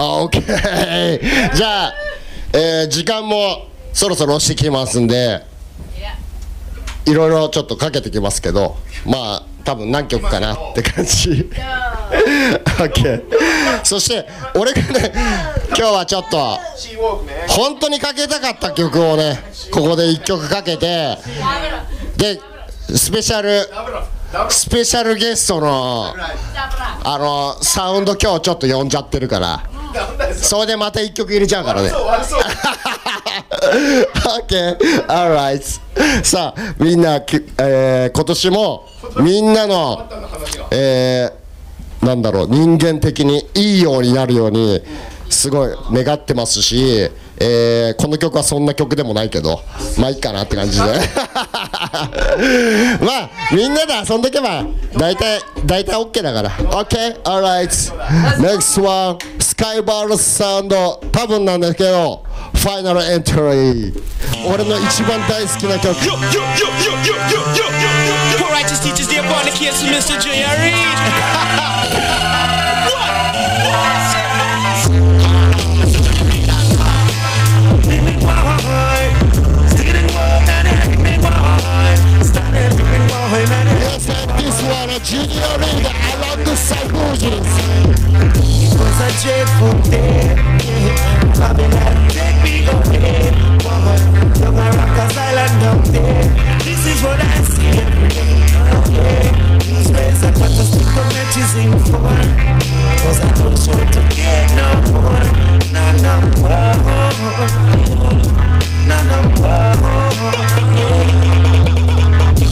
Okay. じゃあ、えー、時間もそろそろ押してきますんで、いろいろちょっとかけてきますけど、まあ多分何曲かなって感じ。Okay。そして俺がね、今日はちょっと本当にかけたかった曲をね、ここで一曲かけて、でスペシャル。スペシャルゲストのあのサウンド今日ちょっと呼んじゃってるからそれでまた一曲入れちゃうからね。Okay, alright. さあみんな、えー、今年もみんなの、えー、なんだろう人間的にいいようになるようにすごい願ってますし。えー、この曲はそんな曲でもないけどまあいいかなって感じでまあみんなで遊んでけば大体大体 OK だから OK alright next one Skybound Sound 多分なんだけど Final Entry 俺の一番大好きな曲 For righteous teachers they're born to kiss Mr. J. Reed Yes, and this one, a junior reader, I love the side movies. It was a dreadful day, Bobby had to take me away. Woman, you're my rockers, I land up there. This is what I see every day, okay. These ways I got to stick the matches in for. Cause I don't show it again no more. Nah, nah, whoa. Nah, nah, whoa.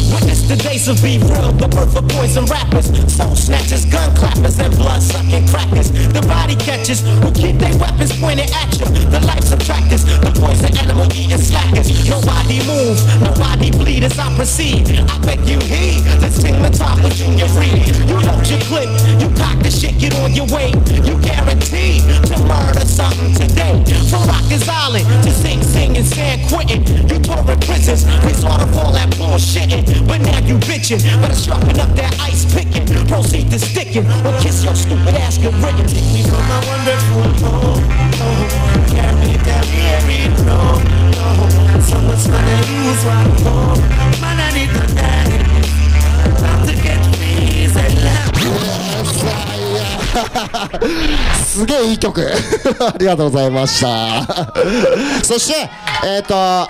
Witness the days of B-Real, the birth of poison rappers, soul snatchers, gun clappers, and blood-sucking crackers. The body catchers who keep their weapons pointed at you. The life subtractors, the poison animal-eating slackers. Nobody moves, nobody bleed as I proceed. I beg you heed the stigmatology Junior Reed. You load your clip, you cock the shit, get on your way. You guaranteed to murder something today. From Rockers Island to Sing Sing and San Quentin. You tore in prisons, we sort of all that bullshitting. But now you bitchin', better sharpen up that ice pickin'. Proceed to stickin', or kiss your stupid ass good riddance. Take me from my wonderful home, home. Carry that very long, long. Someone's gonna lose my home. Man, I need the daddy. Time to get these and laugh. すげえいい曲ありがとうございましたそしてえっとあ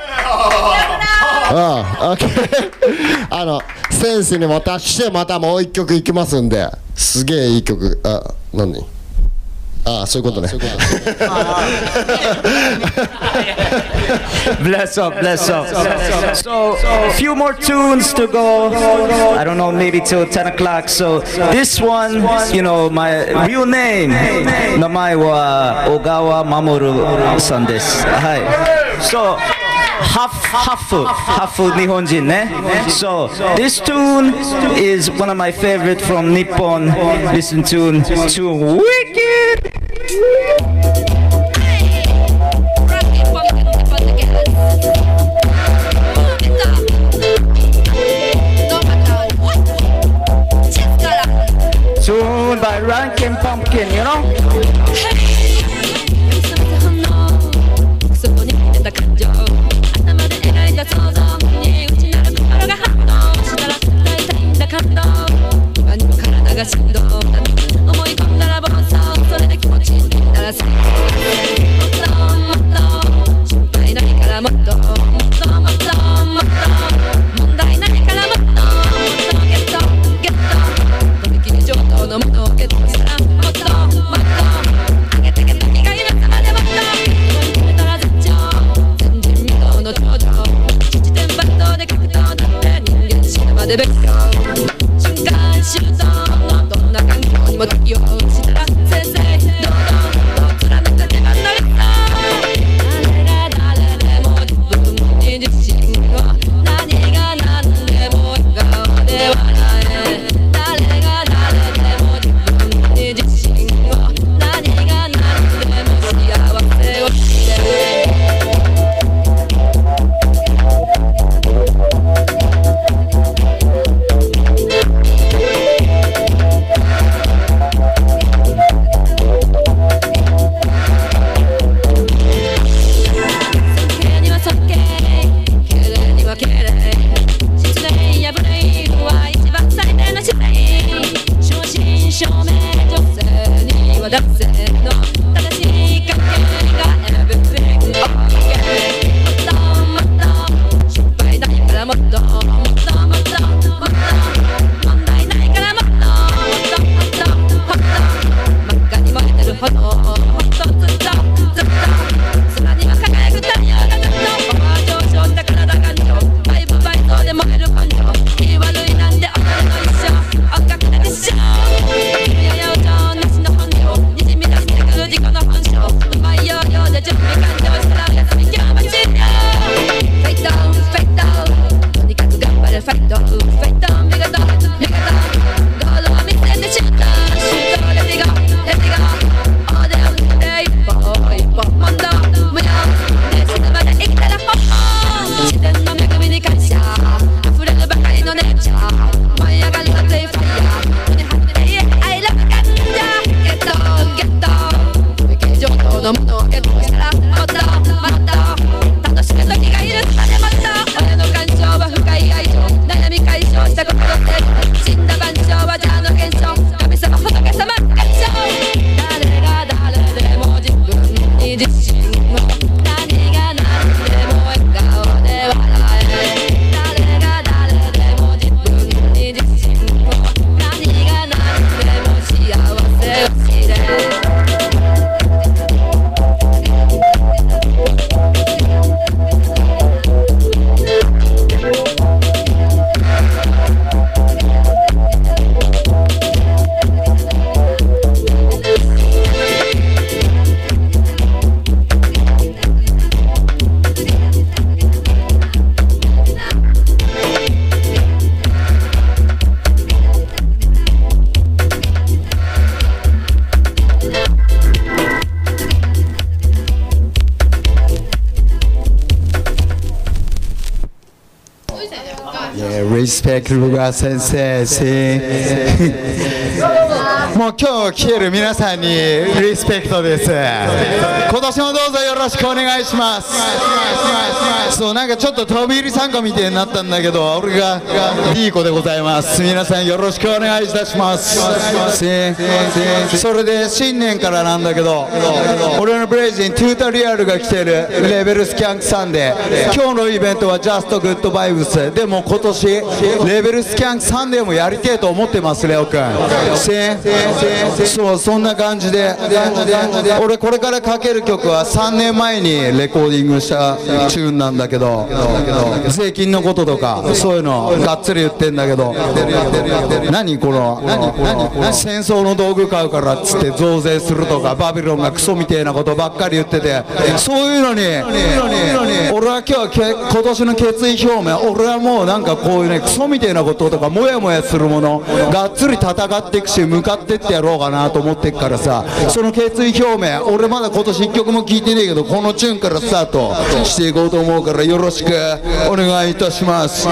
のセンスに渡してまたもう一曲いきますんですげえいい曲あ何ああそういうことね Bless up, bless up So, a few more tunes to go I don't know, maybe till ten o'clock So, this one, you know, my real name Namae wa Ogawa Mamoru san desu So, half, half, half Nihonjin ne? So, this tune is one of my favorite from Nippon Listen tune to Wicked Tune by Rankin Pumpkin, you know? Rugawa Sensei, Mo kyou kiteru minasan ni respect desu. Kotoshi mo douzo yoroshiku onegai shimasu. So, nanka chotto tobiri sanko mitai ni natta n da kedo, ore ga Riiko de gozaimasu. Minasan yoroshiku onegai itashimasu. Sore de shinnen kara nan da kedo, ore noブレイジン Tutor Real が来てるレベルスキャンクさんで、今日のイベントは Just Good Vibes。でも今年レベルスキャンクサンデーもやりてえと思ってますレオくん。そうそんな感じで、俺これからかける曲はさんねんまえにレコーディングしたチューンなんだけど、税金のこととかそういうのがっつり言ってんだけど、何この戦争の道具買うからっつって増税するとかバビロンがクソみたいなことばっかり言ってて、そういうのに俺は今日今年の決意表明、俺はもうなんかこういうねクソみたいなこととかもやもやするものがっつり戦っていくし向かってってやろうかなと思ってっからさ、その決意表明俺まだ今年いっきょくも聴いてねえけどこのチューンからスタートしていこうと思うからよろしくお願いいたします。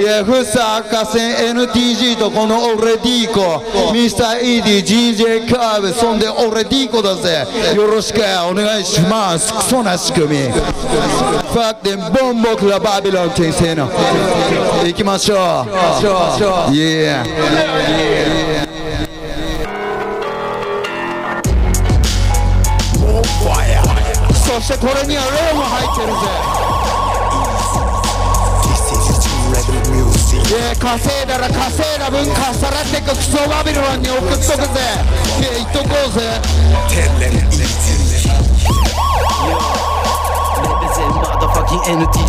いやふさ赤線 エヌティージー とこの俺ディーコミスター イーディー ジージェー カーブ、そんで俺ディーコだぜ、よろしくお願いします。クソな仕組みファッテンボンボクラバビロン先生のいきましょう。Yeah. This is Red Music. Yeah, Casera, Casera, Bun Casera, take a so Babylon, you could talk there. Yeah, it goes there. Tell them easy. Motherfucking エヌティー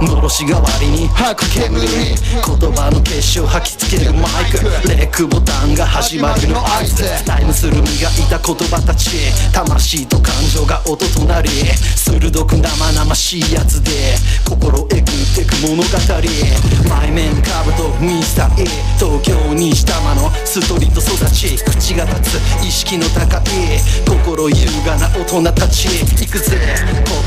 ジー のろし代わりに吐く煙に言葉の結晶吐きつけるマイクレックボタンが始まるの合図タイムスル磨いた言葉たち魂と感情が音となり鋭く生々しいやつで心えぐってく物語マイメンカブとミスター E 東京にしたまのストリート育ち口が立つ意識の高い心優雅な大人たち行くぜ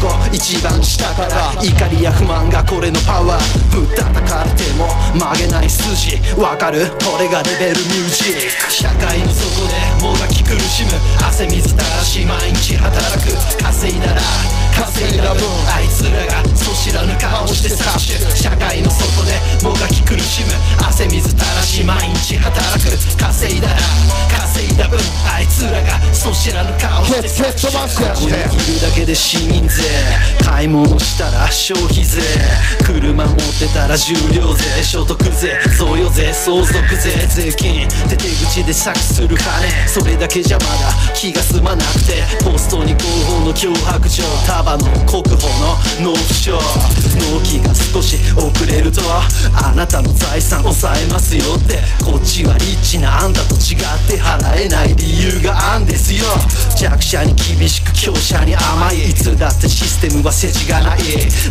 ここ一番下から怒りや不満がこれのパワーぶったたかれても曲げない筋わかるこれがレベルミュージック社会の底でもがき苦しむ汗水垂らし毎日働く稼いだら稼いだ分あいつらがそ知らぬ顔してサッシュ社会の底でもがき苦しむ汗水垂らし毎日働く稼いだら稼いだ分あいつらがそ知らぬ顔決決とマスやしてここにいるだけで市民税買い物したら消費税車持ってたら重量税所得税贈与税相続税税金手手口で搾取する金それだけじゃまだ気が済まなくてポストに合法の脅迫状タバの国保の納付書納期が少し遅れるとあなたの財産抑えますよってこっちはリッチなあんたと違って払えない理由があんですよ弱者に厳しく強者に甘いいつだってシステムは世知がない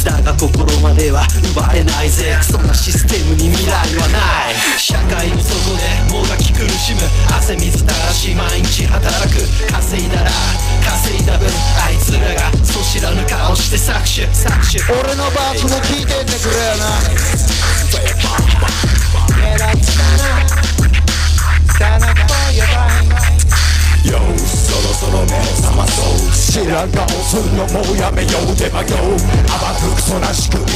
だが心までは奪えないぜそんなシステムに未来はない社会の底でもがき苦しむ汗水垂らし毎日働く稼いだら稼いだ分あいつらがそ知らぬ顔して搾取搾取俺のバースも聞いてってくれよな目立つかなさなかやばいYo, そろそろ目を覚まそう知らん顔するのもうやめよう出まよ暴くクソな仕組み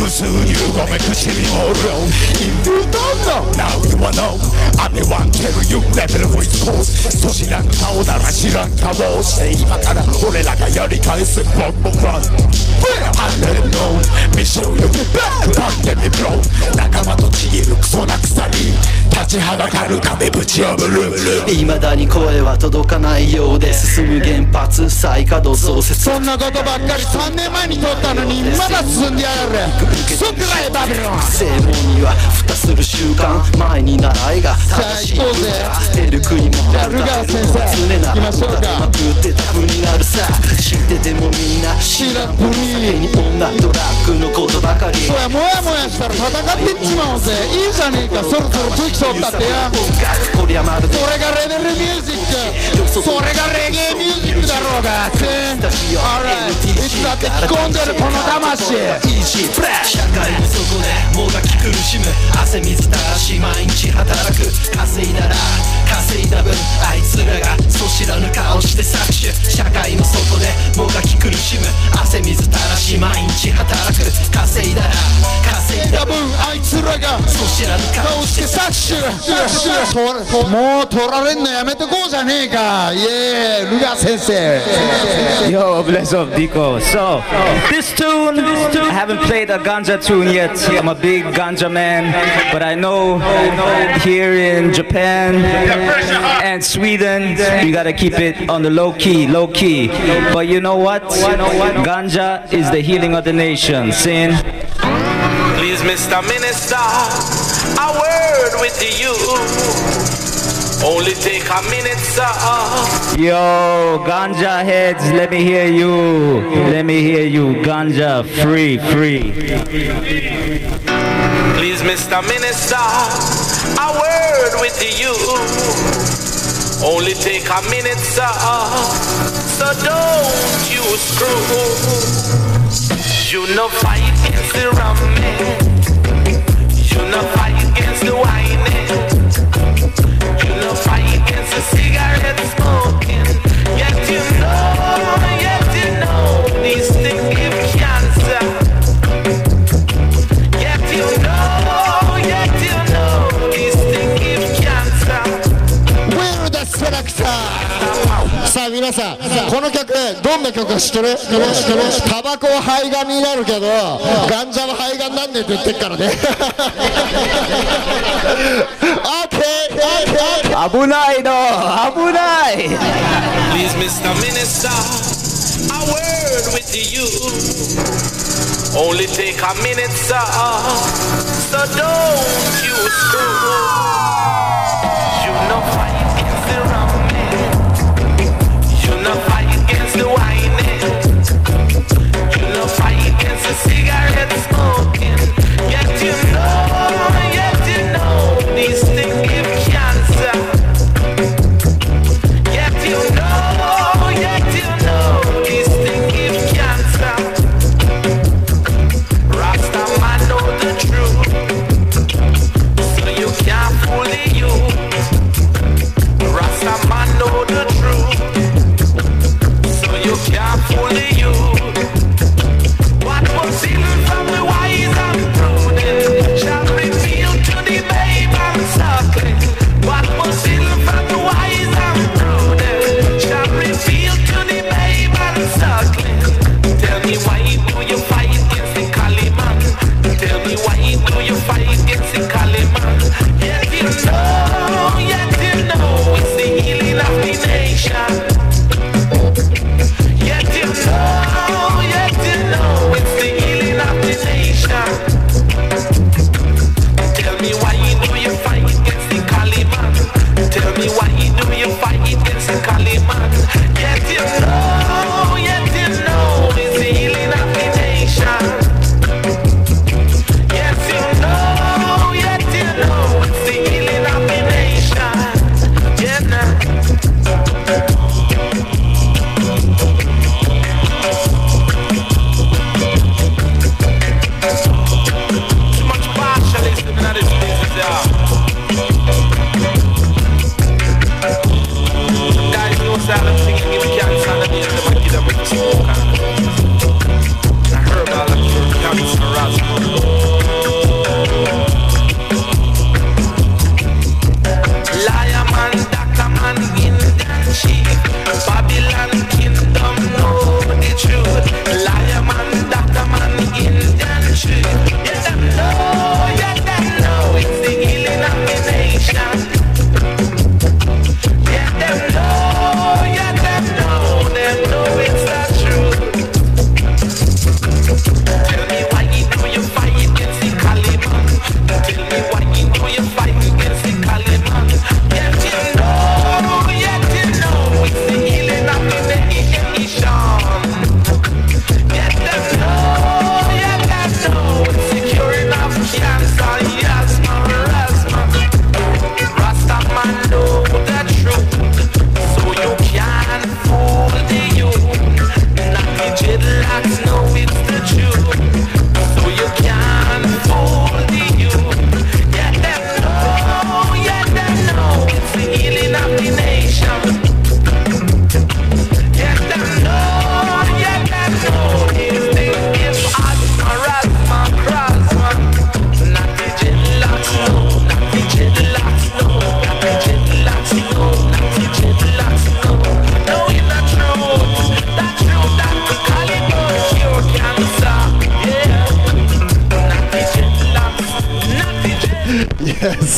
無数にうごめく尻を潤う If you don't know, now you will know Anyone tell you level with force そ知らん顔なら知らん顔をして今から俺らがやり返す Run, run, run I let it know Me show you back, don't let me blow 仲間とちぎるクソな鎖立ちはだかる壁ぶち破るいまだに声は届かないようで進む原発再稼働増設そんなことばっかりさんねんまえに取ったのにまだ進んでやがるクソくらえバビロン正門には蓋する習慣前に習いが正しいヘルクにもあるだろう常ならもたれまくってタブになるさ知っててもみんな知らんふりに女ドラッグのことばかりそりゃもやもやしたら戦ってっちまおうぜいいじゃねえかそろそろ時期そうったってやこれがレベルミュージックそれがレゲエミュージックだろうがっていつだって着込んでるこの魂社会の底でもがき苦しむ汗水垂らし毎日働く稼いだら稼いだ分あいつらがそ知らぬ顔して搾取社会の底でもがき苦しむ汗水垂らし毎日働く稼いだら稼いだ分あいつらがそ知らぬ顔して搾取もう取られんのやめてこうじゃねえか Yeah, Rugawa Sensei Yo, bless up, Dico So, this tune, I haven't played a ganja tune yet I'm a big ganja man But I know here in Japan and Sweden You gotta keep it on the low key, low key But you know what? Ganja is the healing of the nation Sin Please, Mister Minister A word with you Only take a minute, sir. Yo, ganja heads, let me hear you. Let me hear you. Ganja free, free. Please, Mister Minister, a word with you. Only take a minute, sir. So don't you screw. You no fight against the ramming. You no fight against the whining. You know fight against the cigarette smoking Yet you know, yet you know These things give cancer Yet you know, yet you know These things give cancer We're the selector さあ皆さんこの曲でどんな曲か知ってるタバコは肺がんになるけどガンジャは肺がんなんねって言ってっからね危ないの危ない Please Mister Minister A word with you Only take a minute sir So don't you screw You no fight against the ramming You no fight against the whining You no fight against the cigarette smoking Yet you know, yet you know These things give cancer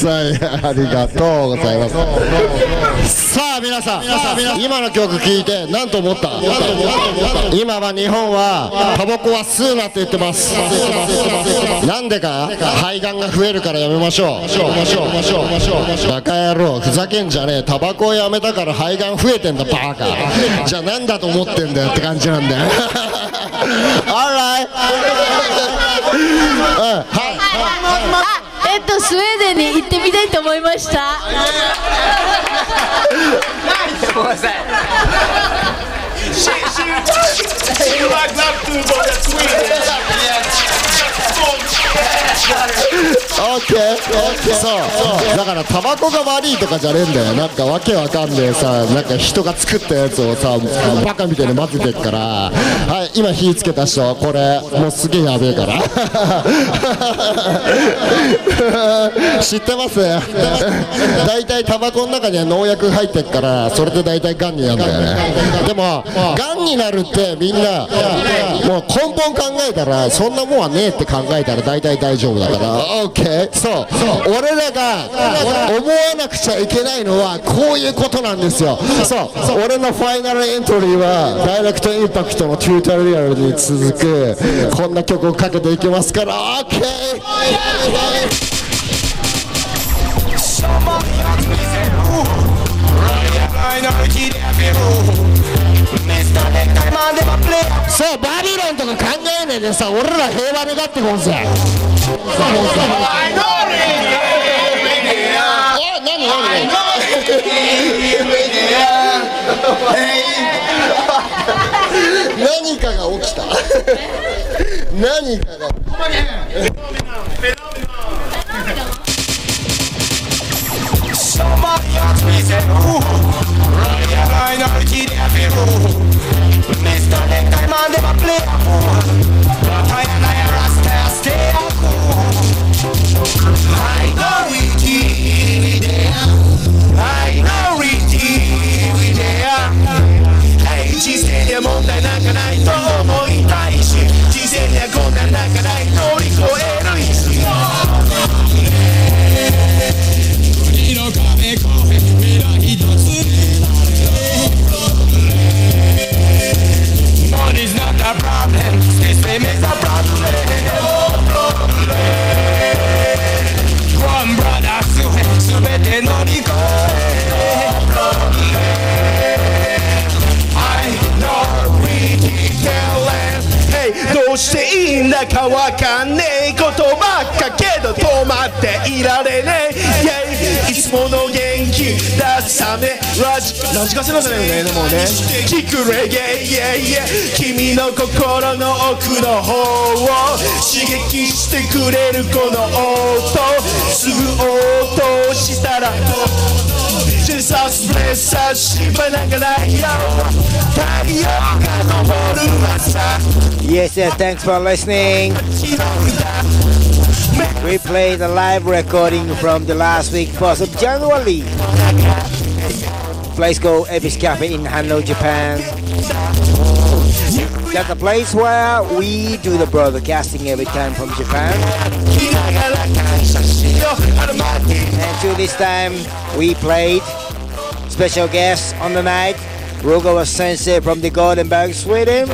さい。ありがとうございます。さあ皆さん、今の曲聞いて何と思った？今は日本はタバコは吸うなって言ってます。なんでか？肺がんが増えるからやめましょう。バカ野郎、ふざけんじゃねえ。タバコをやめたから肺がん増えてんだバカ。じゃあなんだと思ってんだよって感じなんだよ。はい。えっと、スウェーデンに行ってみたいと思いました。ごめんなさい。そうだからタバコが悪いとかじゃねえんだよ。なんかわけわかんねえさ、なんか人が作ったやつをさバカみたいに混ぜてっから。はい、今火つけた人これもうすげえやべえから知ってます？大体タバコの中には農薬入ってっから、それで大体ガンになるんだよね。でもガンになるってみんなもう根本考えたらそんなもんはねえって考えたら大体大丈夫だから OK。 そう俺らが思わなくちゃいけないのはこういうことなんですよ。そう俺のファイナルエントリーはダイレクトインパクトのチュートリアルに続くこんな曲をかけていきますから OK。さあバビロンとか考えねえでさ、俺ら平和願ってこんぜ。何かが起きた。何かがSomebody asked me, said, ooh, Raya, I know it's in every room. Mister Nick, I'm on the play, ooh. But I and I are a stay at home. I know it's in there. I know it's in there. Hey, she said, the moon, the night, and I know, oh, it's right. She said, the gold, the night, and I know, it's go, and it's go.「壁壁未来ひとつになれ」「Money's not a problem This fame is a problem No problem One brother すべて乗り越え」「No problem I know we keep tellingどうしていいんだかわかんねえことばっかけど止まっていられねえ、yeah、いつもの元気出すためラジラジカセなんじゃないよね。でもね聞くレゲエイエイエイ君の心の奥の方を刺激してくれるこの音すぐ応答したらさすれさしばながらよ太陽が昇る朝。 Yes, yes, thanks for listening. We played a live recording from the last week first of January. Place called Ebisu Cafe in Hanno, Japan. That's a place where we do the broadcasting every time from Japan. Until this time, we played special guests on the night, Rugawa Sensei from the Goldenberg, Sweden.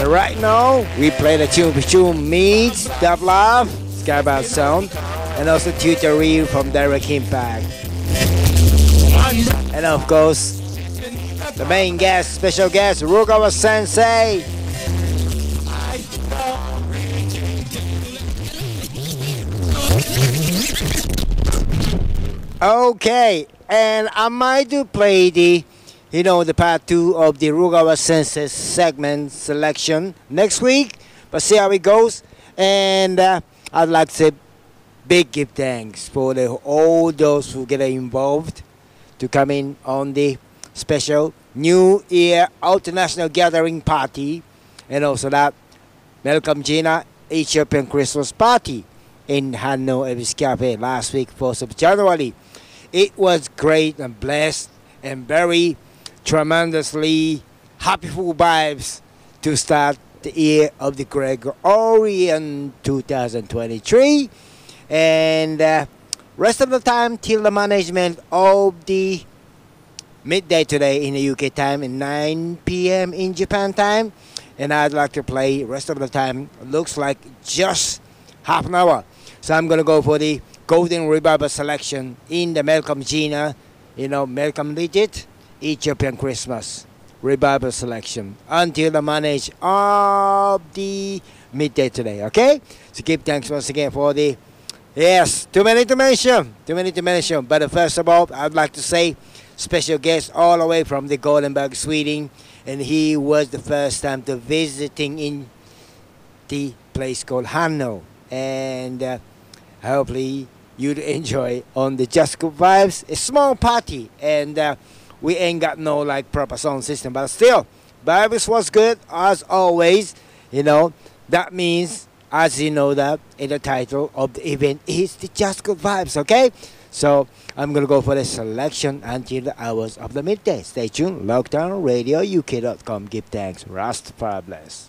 And right now, we play the tune Pichum meets Dub Love, Skybound Sound, and also Tutor Reel from Direct Impact. And of course, the main guest, special guest, Rugawa Sensei. Okay, and I might do play the, you know, the part two of the Rugawa Sensei segment selection next week, but see how it goes. And uh, I'd like to say big give thanks for the, all those who get involved to come in on the special New Year International Gathering Party, and also that Melkam Genna Ethiopian Christmas Party in Hanno Ebisu Cafe last week, first of January. It was great and blessed and very tremendously happy full vibes to start the year of the Gregorian two thousand twenty-three. and uh, rest of the time till the management of the midday today in the U K time and nine p m in Japan time. And I'd like to play rest of the time, looks like just half an hour. So I'm going to go for the Golden Revival selection in the Melkam Genna, you know, Melkam Legit, Ethiopian Christmas Revival selection until the manage of the midday today, okay? So give thanks once again for the, yes, too many to mention, too many to mention. But first of all, I'd like to say special guest all the way from the Goldenberg, Sweden. And he was the first time to visiting in the place called Hanno. And uh, hopefully you'd enjoy on the Just Good Vibes, a small party. And uh, we ain't got no like proper sound system, but still, vibes was good as always. You know, that means, as you know that, in the title of the event is the Just Good Vibes, okay? So I'm going to go for the selection until the hours of the midday. Stay tuned. Lockdown Radio U K dot com. Give thanks. Rastafari bless.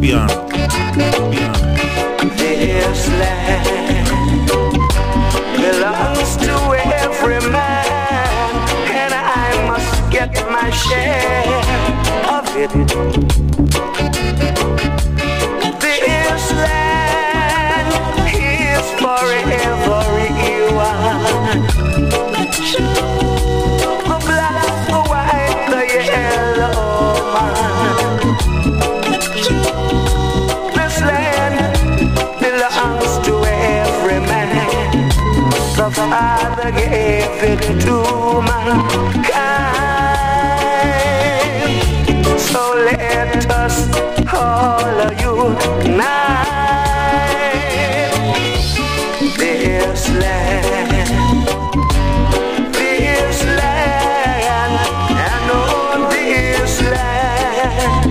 Beyond, beyond. This land belongs to every man, and I must get my share of it. This land is for everyone, the black, the white, the yellow man. This land belongs to every man. The Father gave it to mankind. So let us all unite. This land, this land, and all this land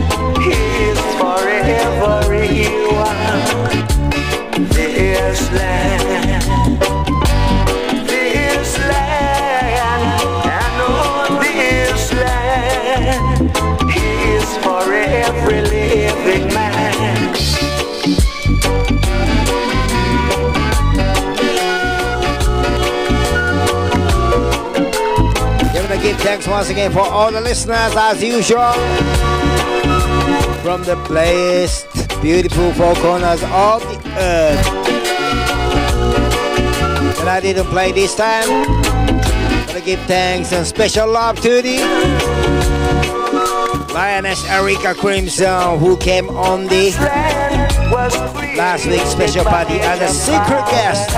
is forever. This land, this land, and all this land is for every living man. Give it a give thanks once again for all the listeners as usual from the place, beautiful four corners of the earth. And I didn't play this time. Gotta give thanks and special love to the Lioness Erica Crimson, who came on the last week's special party as a secret guest.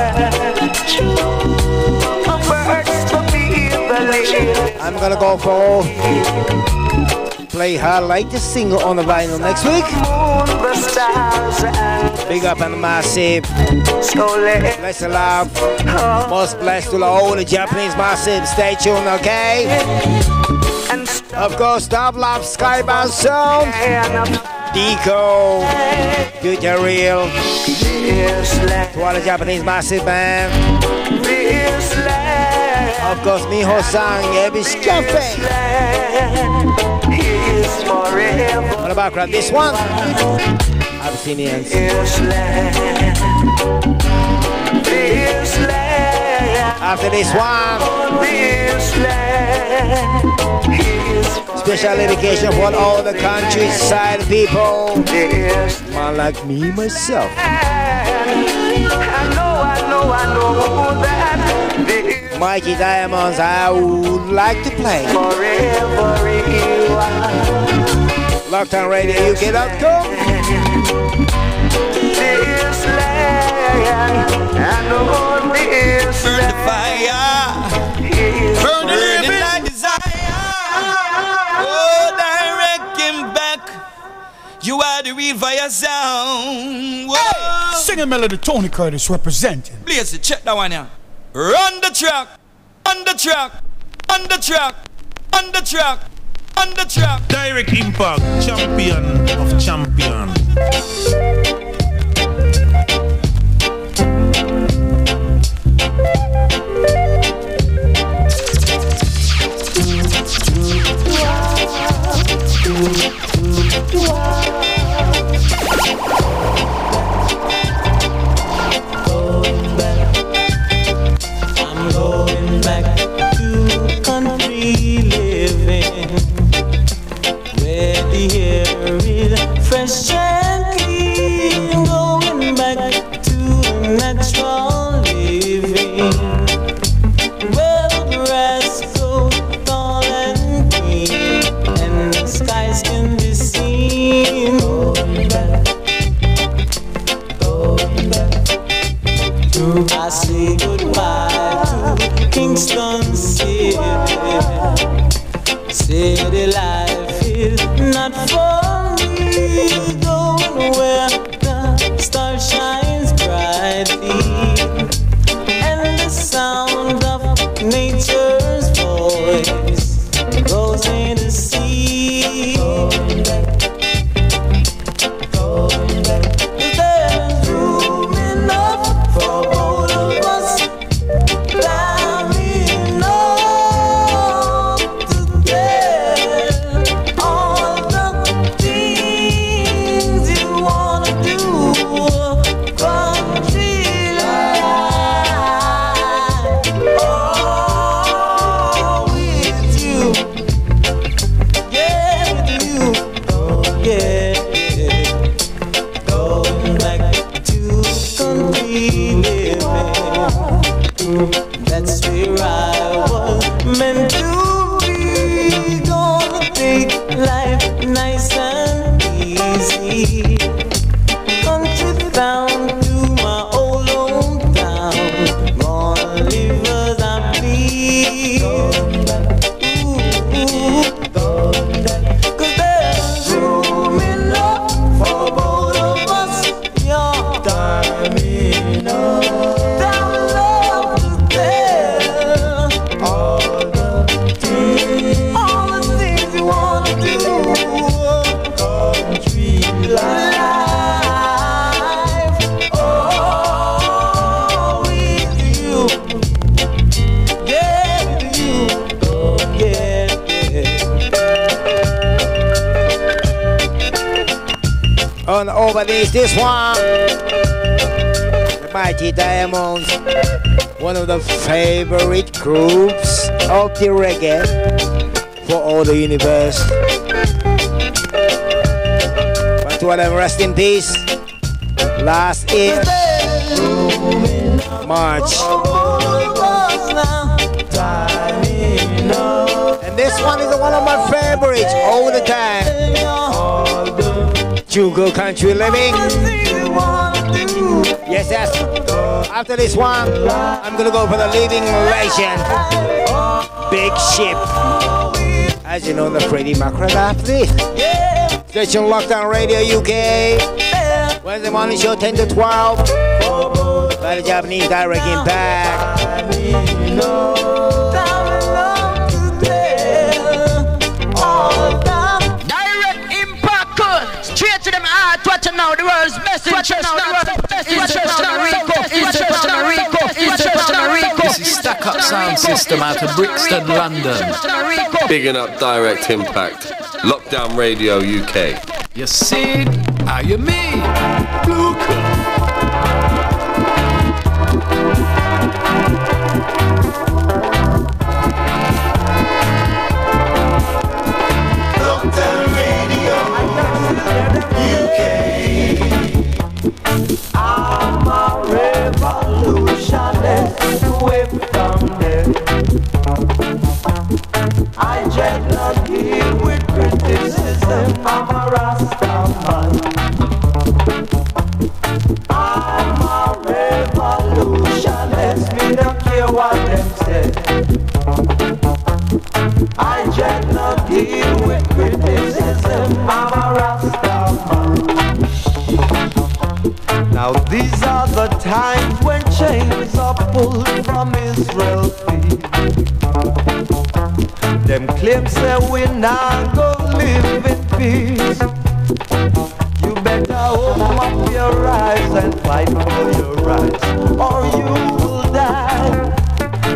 I'm gonna go for play her latest single on the vinyl next week. Big up and massive. Bless the love. Most blessed to all the Japanese massive. Stay tuned, okay? Of course, Dub Love, Skybound Sound, Deco, Future Real. To all the Japanese massive band. Of course, Miho-san, Ebisu Cafe. What about crowd? This one? Palestinians. After this one, special dedication for all the countryside people. Man like me, myself. Mikey Diamonds, I would like to play. Lockdown Radio U K dot com. This land, and all this land. Burn the fire, burn it. the revive sound. Whoa. Hey. Singing melody, Tony Curtis representing. Please check that one here. Run the track, on the track, on the track, on the track, on the track. Direct Impact, champion of champions. This one, the Mighty Diamonds, one of the favorite groups of the reggae for all the universe. But to all them, rest in peace. Last year, March. And this one is one of my favorites all the time. Jugo Country Living. Yes, yes. After this one, I'm gonna go for the living legend, Big Ship. As you know, the Freddie MacGregor. Station Lockdown Radio U K. Wednesday morning show ten to twelve. By the Javanese Direct Impact. Now the world's best in Chester, this is Stuck Up Sound System out of Brixton, London. Bigging up Direct Impact, Lockdown Radio U K. You see, are you me? Look. I dread not deal with criticism of a Rastafari. Now these are the times when chains are pulled from Israel's feet. Them claims say we not go live in peace. You better open up your eyes and fight for your rights, or you will die.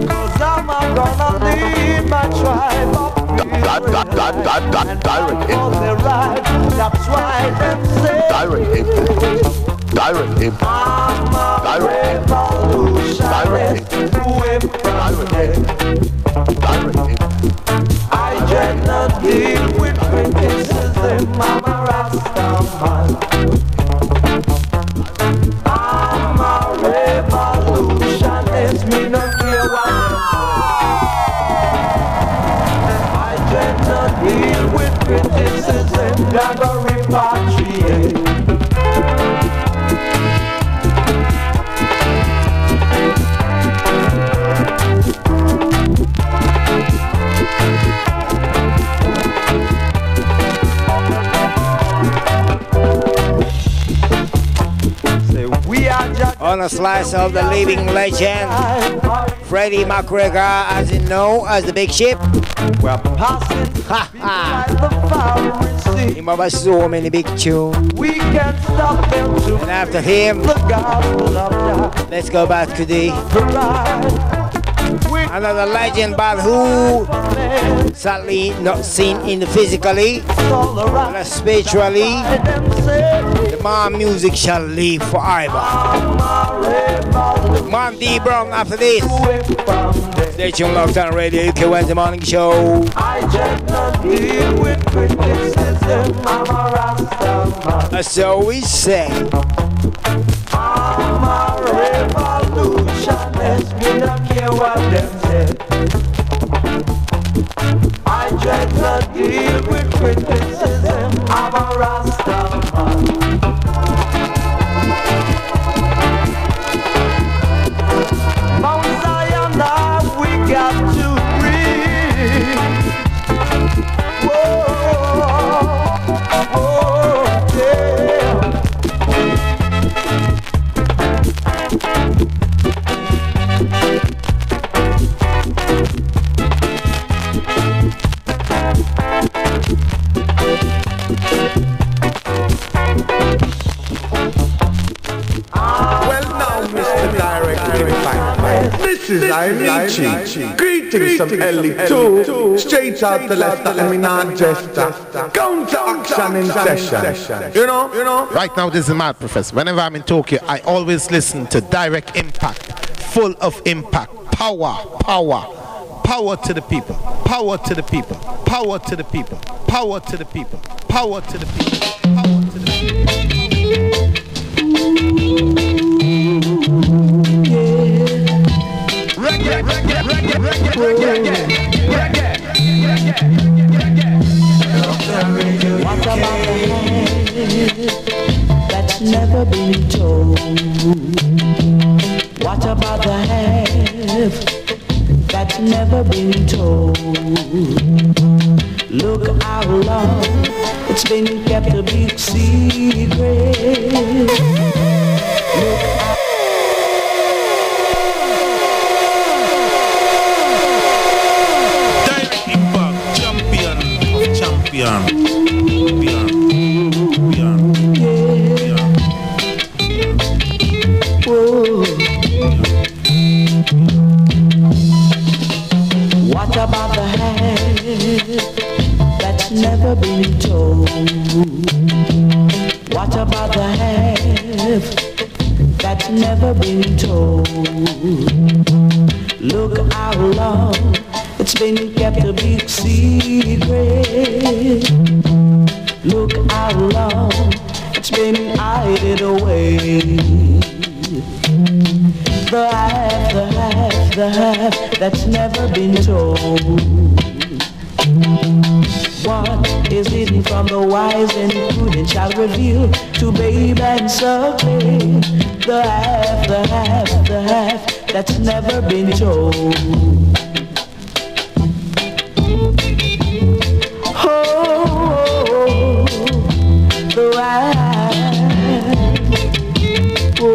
Cause I'm a gonna leave my tribe up Israel. Direct Impact. That's why them say Direct Impact. Direct Impact. Direct Impact. Direct Impact. Direct Impact. Direct Impact. I cannot deal with criticism. I'm a Rasta man. I'm a revolutionist. Me no care what they say. I cannot deal with criticism. They're gonna repatriate. On a slice of the living legend, Freddie MacGregor, as you know, as the big ship. We're passing ha ha. He must so many big tunes. We can't stop them. And after him, let's go back to the another legend, but who sadly not seen in the physically, but spiritually. My music shall live forever. Mom D Brown after this. Stay tuned, Lockdown Radio U K Wednesday morning show. I just deal with criticism. I'm a Rasta. So we say. I'm a revolutionist. We don't care what them say. I just deal with criticism. I'm a Rasta. This is Irichi, greetings from L E two, straight out the left, I mean I'm just counter action in session, you know, you know. Right now this is mad, Professor. Whenever I'm in Tokyo, I always listen to Direct Impact, full of impact, power, power, power to the people, power to the people, power to the people, power to the people, power to the people, power to the people. Reggae, reggae, reggae, reggae, reggae, reggae, reggae, reggae. What about the hand that's never been told? What about the half that's never been told? Look how long it's been kept a big secret. Look how beyond, beyond, beyond, beyond, whoa. What about the half that's never been told? What about the half that's never been told? Look how long it's been kept a big secret. Look how long it's been hiding away. The half, the half, the half that's never been told. What is hidden from the wise and prudent shall reveal to babe and suckling. The half, the half, the half that's never been told. Oh, oh, oh, oh, the half, oh,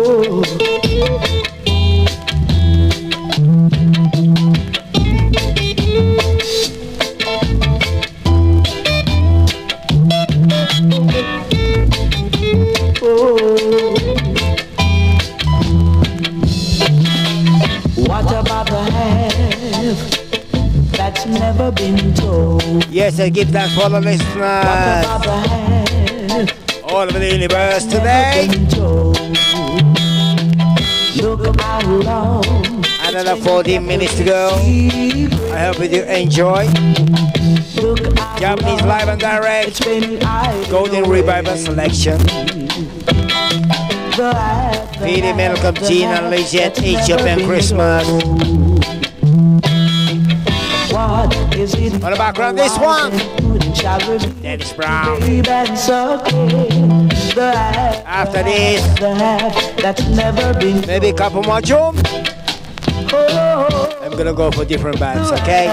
so give that for the listeners all over the universe today. Another fourteen minutes to go. I hope you do enjoy. Javanese live and direct Golden Revival selection. Feeding Melkam Genna, Legend, Ethiopian Christmas. On the background, this one, Dennis Brown. After this, maybe a couple more jump. I'm gonna go for different bands, okay?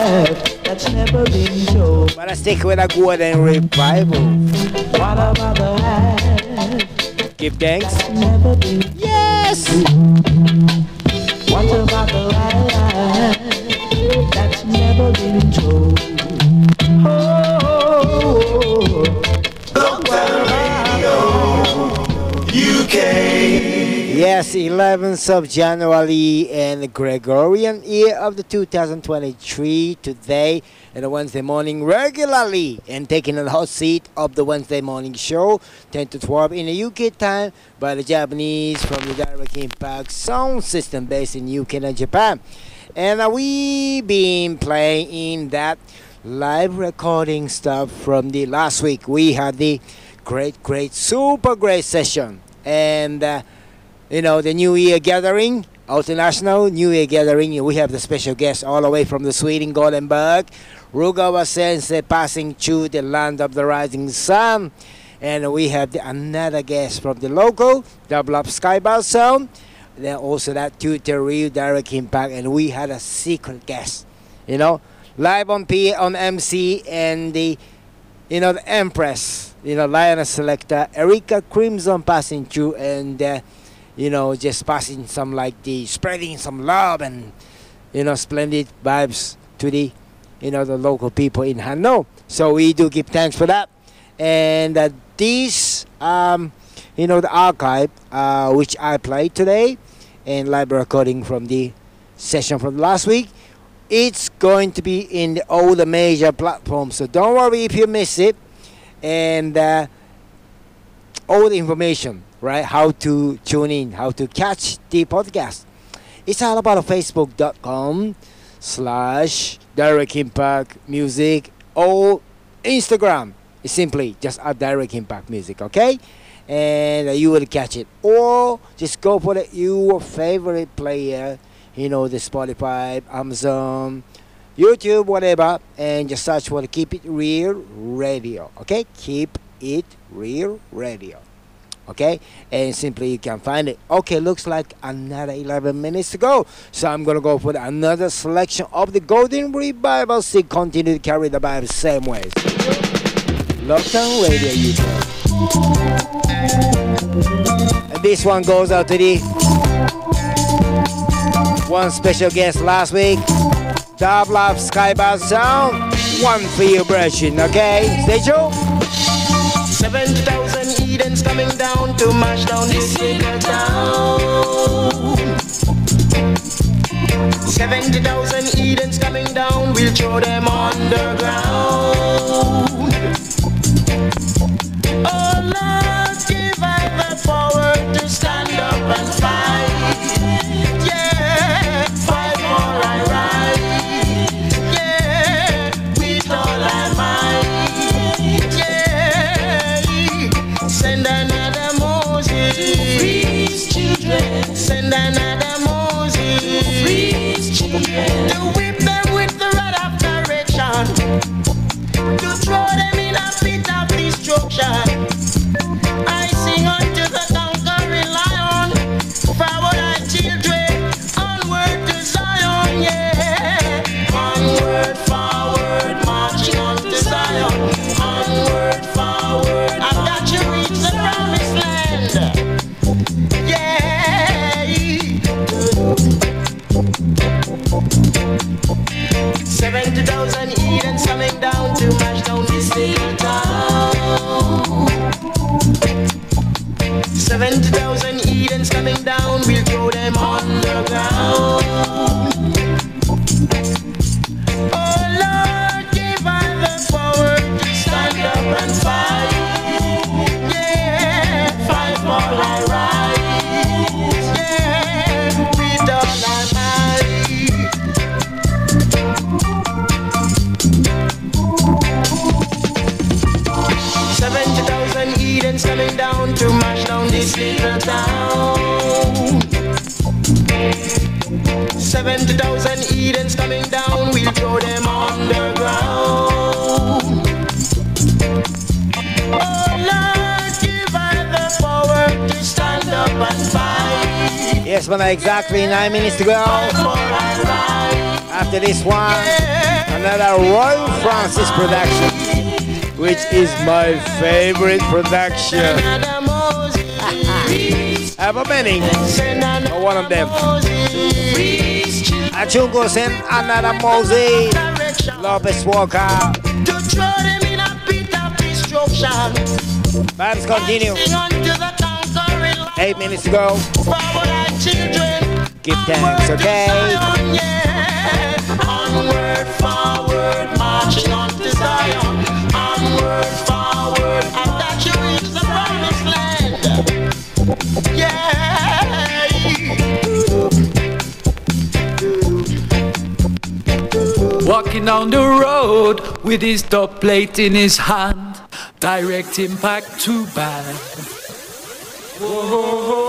But I stick with a Golden Revival. Give thanks. Yes. What about the life? That's never been told. Oh, oh, oh. Lockdown Radio U K. Yes, eleventh of January in the Gregorian year of the two thousand twenty-three today and a Wednesday morning regularly and taking a hot seat of the Wednesday morning show ten to twelve in the U K time by the Javanese from the Direct Impact sound system based in U K and Japan. And we been playing in that live recording stuff from the last week. We had the great, great, super great session. And, uh, you know, the New Year gathering, international New Year gathering. We have the special guests all the way from the Sweden, Goldenberg. Rugawa Sensei passing through the land of the rising sun. And we have the, another guest from the local, Double Up Skybound Sound. Then also that tutorial Direct Impact, and we had a secret guest, you know, live on P on M C and the, you know, the Empress, you know, Lioness Selector Erica Crimson passing through and, uh, you know, just passing some like the spreading some love and, you know, splendid vibes to the, you know, the local people in Hanno. So we do give thanks for that, and uh, this, um, you know, the archive uh, which I played today. And live recording from the session from last week. It's going to be in the, all the major platforms, so don't worry if you miss it. And uh, all the information, right? How to tune in, how to catch the podcast. It's all about facebook.com slash Direct Impact Music or Instagram. It's simply just at Direct Impact Music, okay? And uh, you will catch it, or just go for the, your favorite player, you know, the Spotify, Amazon, YouTube, whatever, and just search for the Keep It Real Radio, okay? Keep It Real Radio, okay? And simply you can find it. Okay, looks like another eleven minutes to go, so I'm gonna go for the, another selection of the Golden Revival. See, continue to carry the vibe same ways. Lockdown Radio U K. And this one goes out to the one special guest last week, Dub Love Skybound Sound. One for your brushing, okay? Stay tuned. seven thousand Edens coming down to mash down this nigga town. seventy thousand Edens coming down, we'll throw them underground. Oh Lord, give I the power to stand up and fight. Yeah, fight for I right. Yeah, with all I might. Yeah, send another Moses to free his children. Send another Moses to free his children. To whip them with the rod of correction. To throw them in a pit of destruction. I sing unto the conquering lion, forward our children, onward to Zion, yeah. Onward, forward, marching unto Zion. Onward, forward, after you reach the promised land, yeah. Seventy thousand Edens coming down to mash down this little town. down. seventy thousand Edens coming down, we'll throw them underground. Oh Lord, give us the power to stand up and fight. Yes, man, exactly nine minutes to go. After this one, another Roy Francis production, which is my favorite production. Have a many, or one of them. Achungo sent another Mosey, Lopez Walker. Bands continue. Eight minutes to go. Give thanks, okay? Onward, forward, marching on to Zion. Onward, forward, and that you reach the promised land. Yeah. Walking on the road with his top plate in his hand. Direct Impact to bad. Whoa.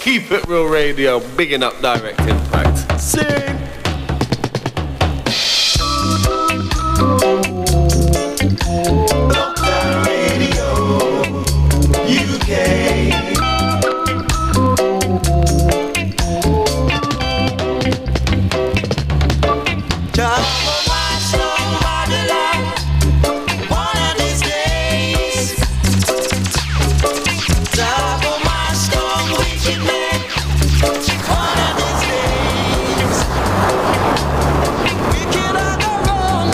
Keep it real radio, bigging up Direct Impact. Sing. Lockdown Radio U K. Just for my somebody love, one of these days. Just for my strong wicked man, one of these days. We cannot go wrong.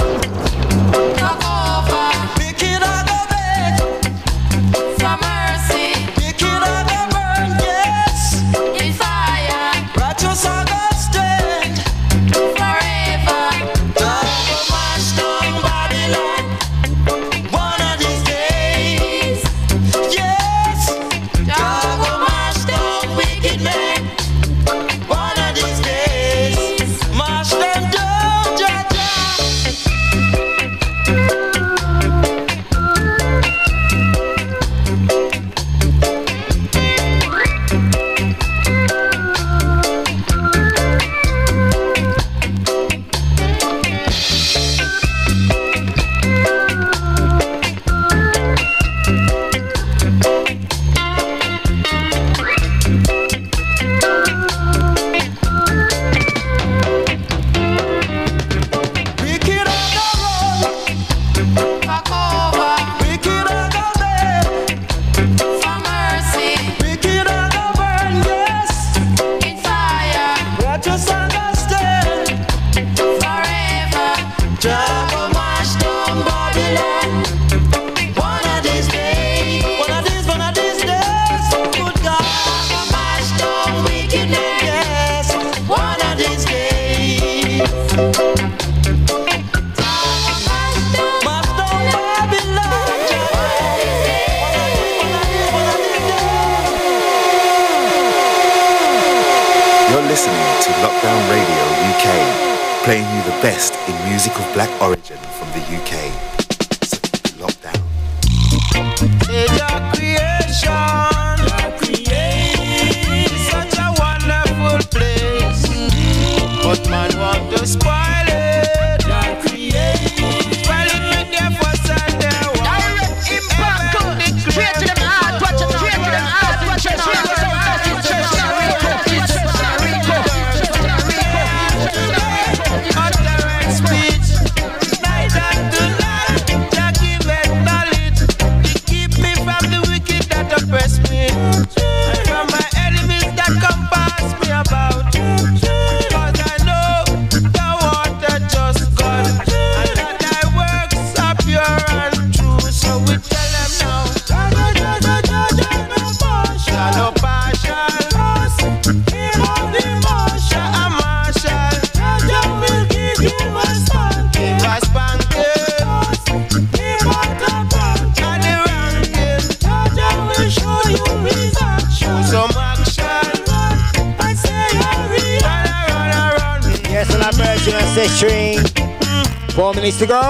To go,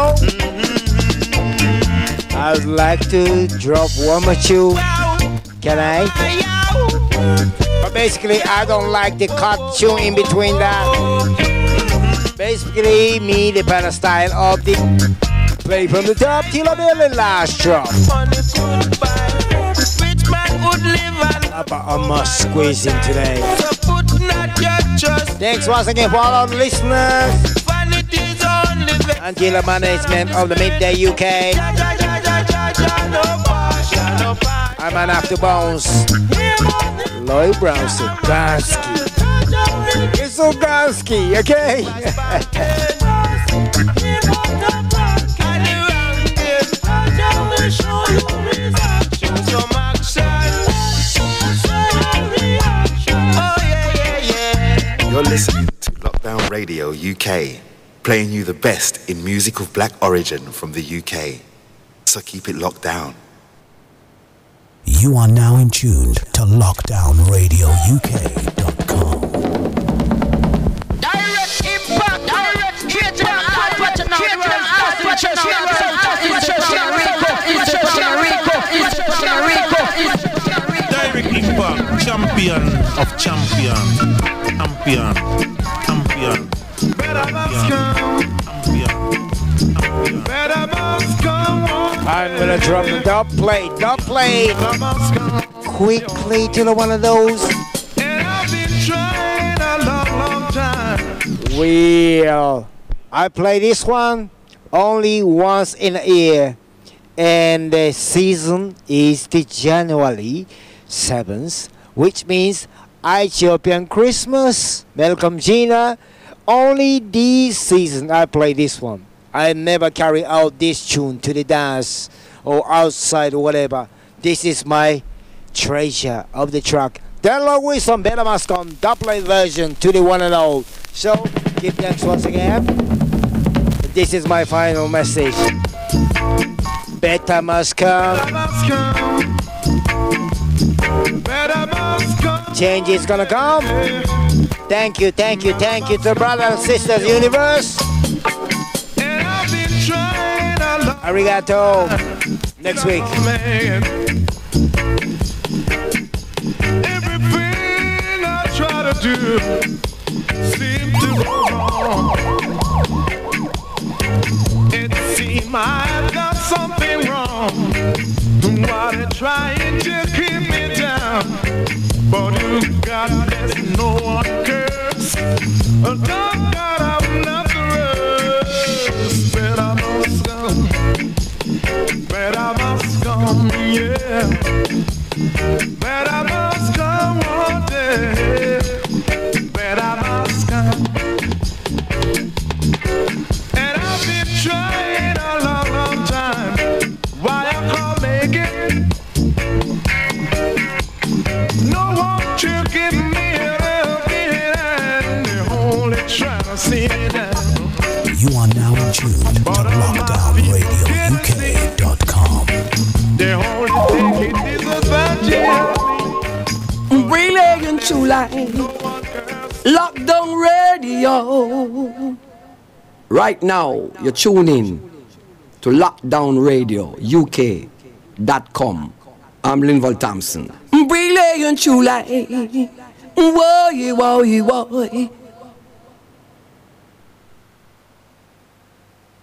I'd like to drop one or two Can I? But basically, I don't like the cut tune in between that. Basically, me, the better style of the play from the top till the very last drop. But I must squeeze in today. Thanks once again for all our listeners. Until the management of the Midday U K, I'm an after bones. Lloyd Brown Sugansky. It's Sugansky, okay? You're listening to Lockdown Radio U K. Playing you the best in music of black origin from the U K. So keep it locked down. You are now in tune to lockdown radio U K dot com. Direct Impact! Direct Impact! Direct Direct Impact! Champion of champions. Champion. Champion. Betta Mascon. Betta Mascon. I'm gonna drop the dub play, dub play. Quickly to one of those. And I've been trying a long, long time. Well, I play this one only once in a year, and the season is the January seventh, which means Ethiopian Christmas. Melkam Genna. Only this season I play this one. I never carry out this tune to the dance or outside or whatever. This is my treasure of the track. Download with some Betta Mascon double version to the one and all. So, give thanks once again. This is my final message. Betta Mascon. Change is gonna come. Thank you, thank you, thank you to brother and sisters universe. And I've been trying a lot. Arigato. Next week. Everything I try to do seems to go wrong. It seems I've done something wrong. While they're trying to keep me down. But you got this, no one cares. Oh God, I'm not the rest. But I must come. But I must come, yeah. But I must come one day. But I must come. And I've been trying a long, long time. Why I can't make it? No one to give me a little bit, and they only try to see me down. You are now in tune to lockdown radio U K dot com. They only take it disadvantage. Brilliant to life. Lockdown Radio. Right now, you're tuning to lockdown radio U K dot com. I'm Linval Thompson. Brilliant, you like. Woah, woah, woah.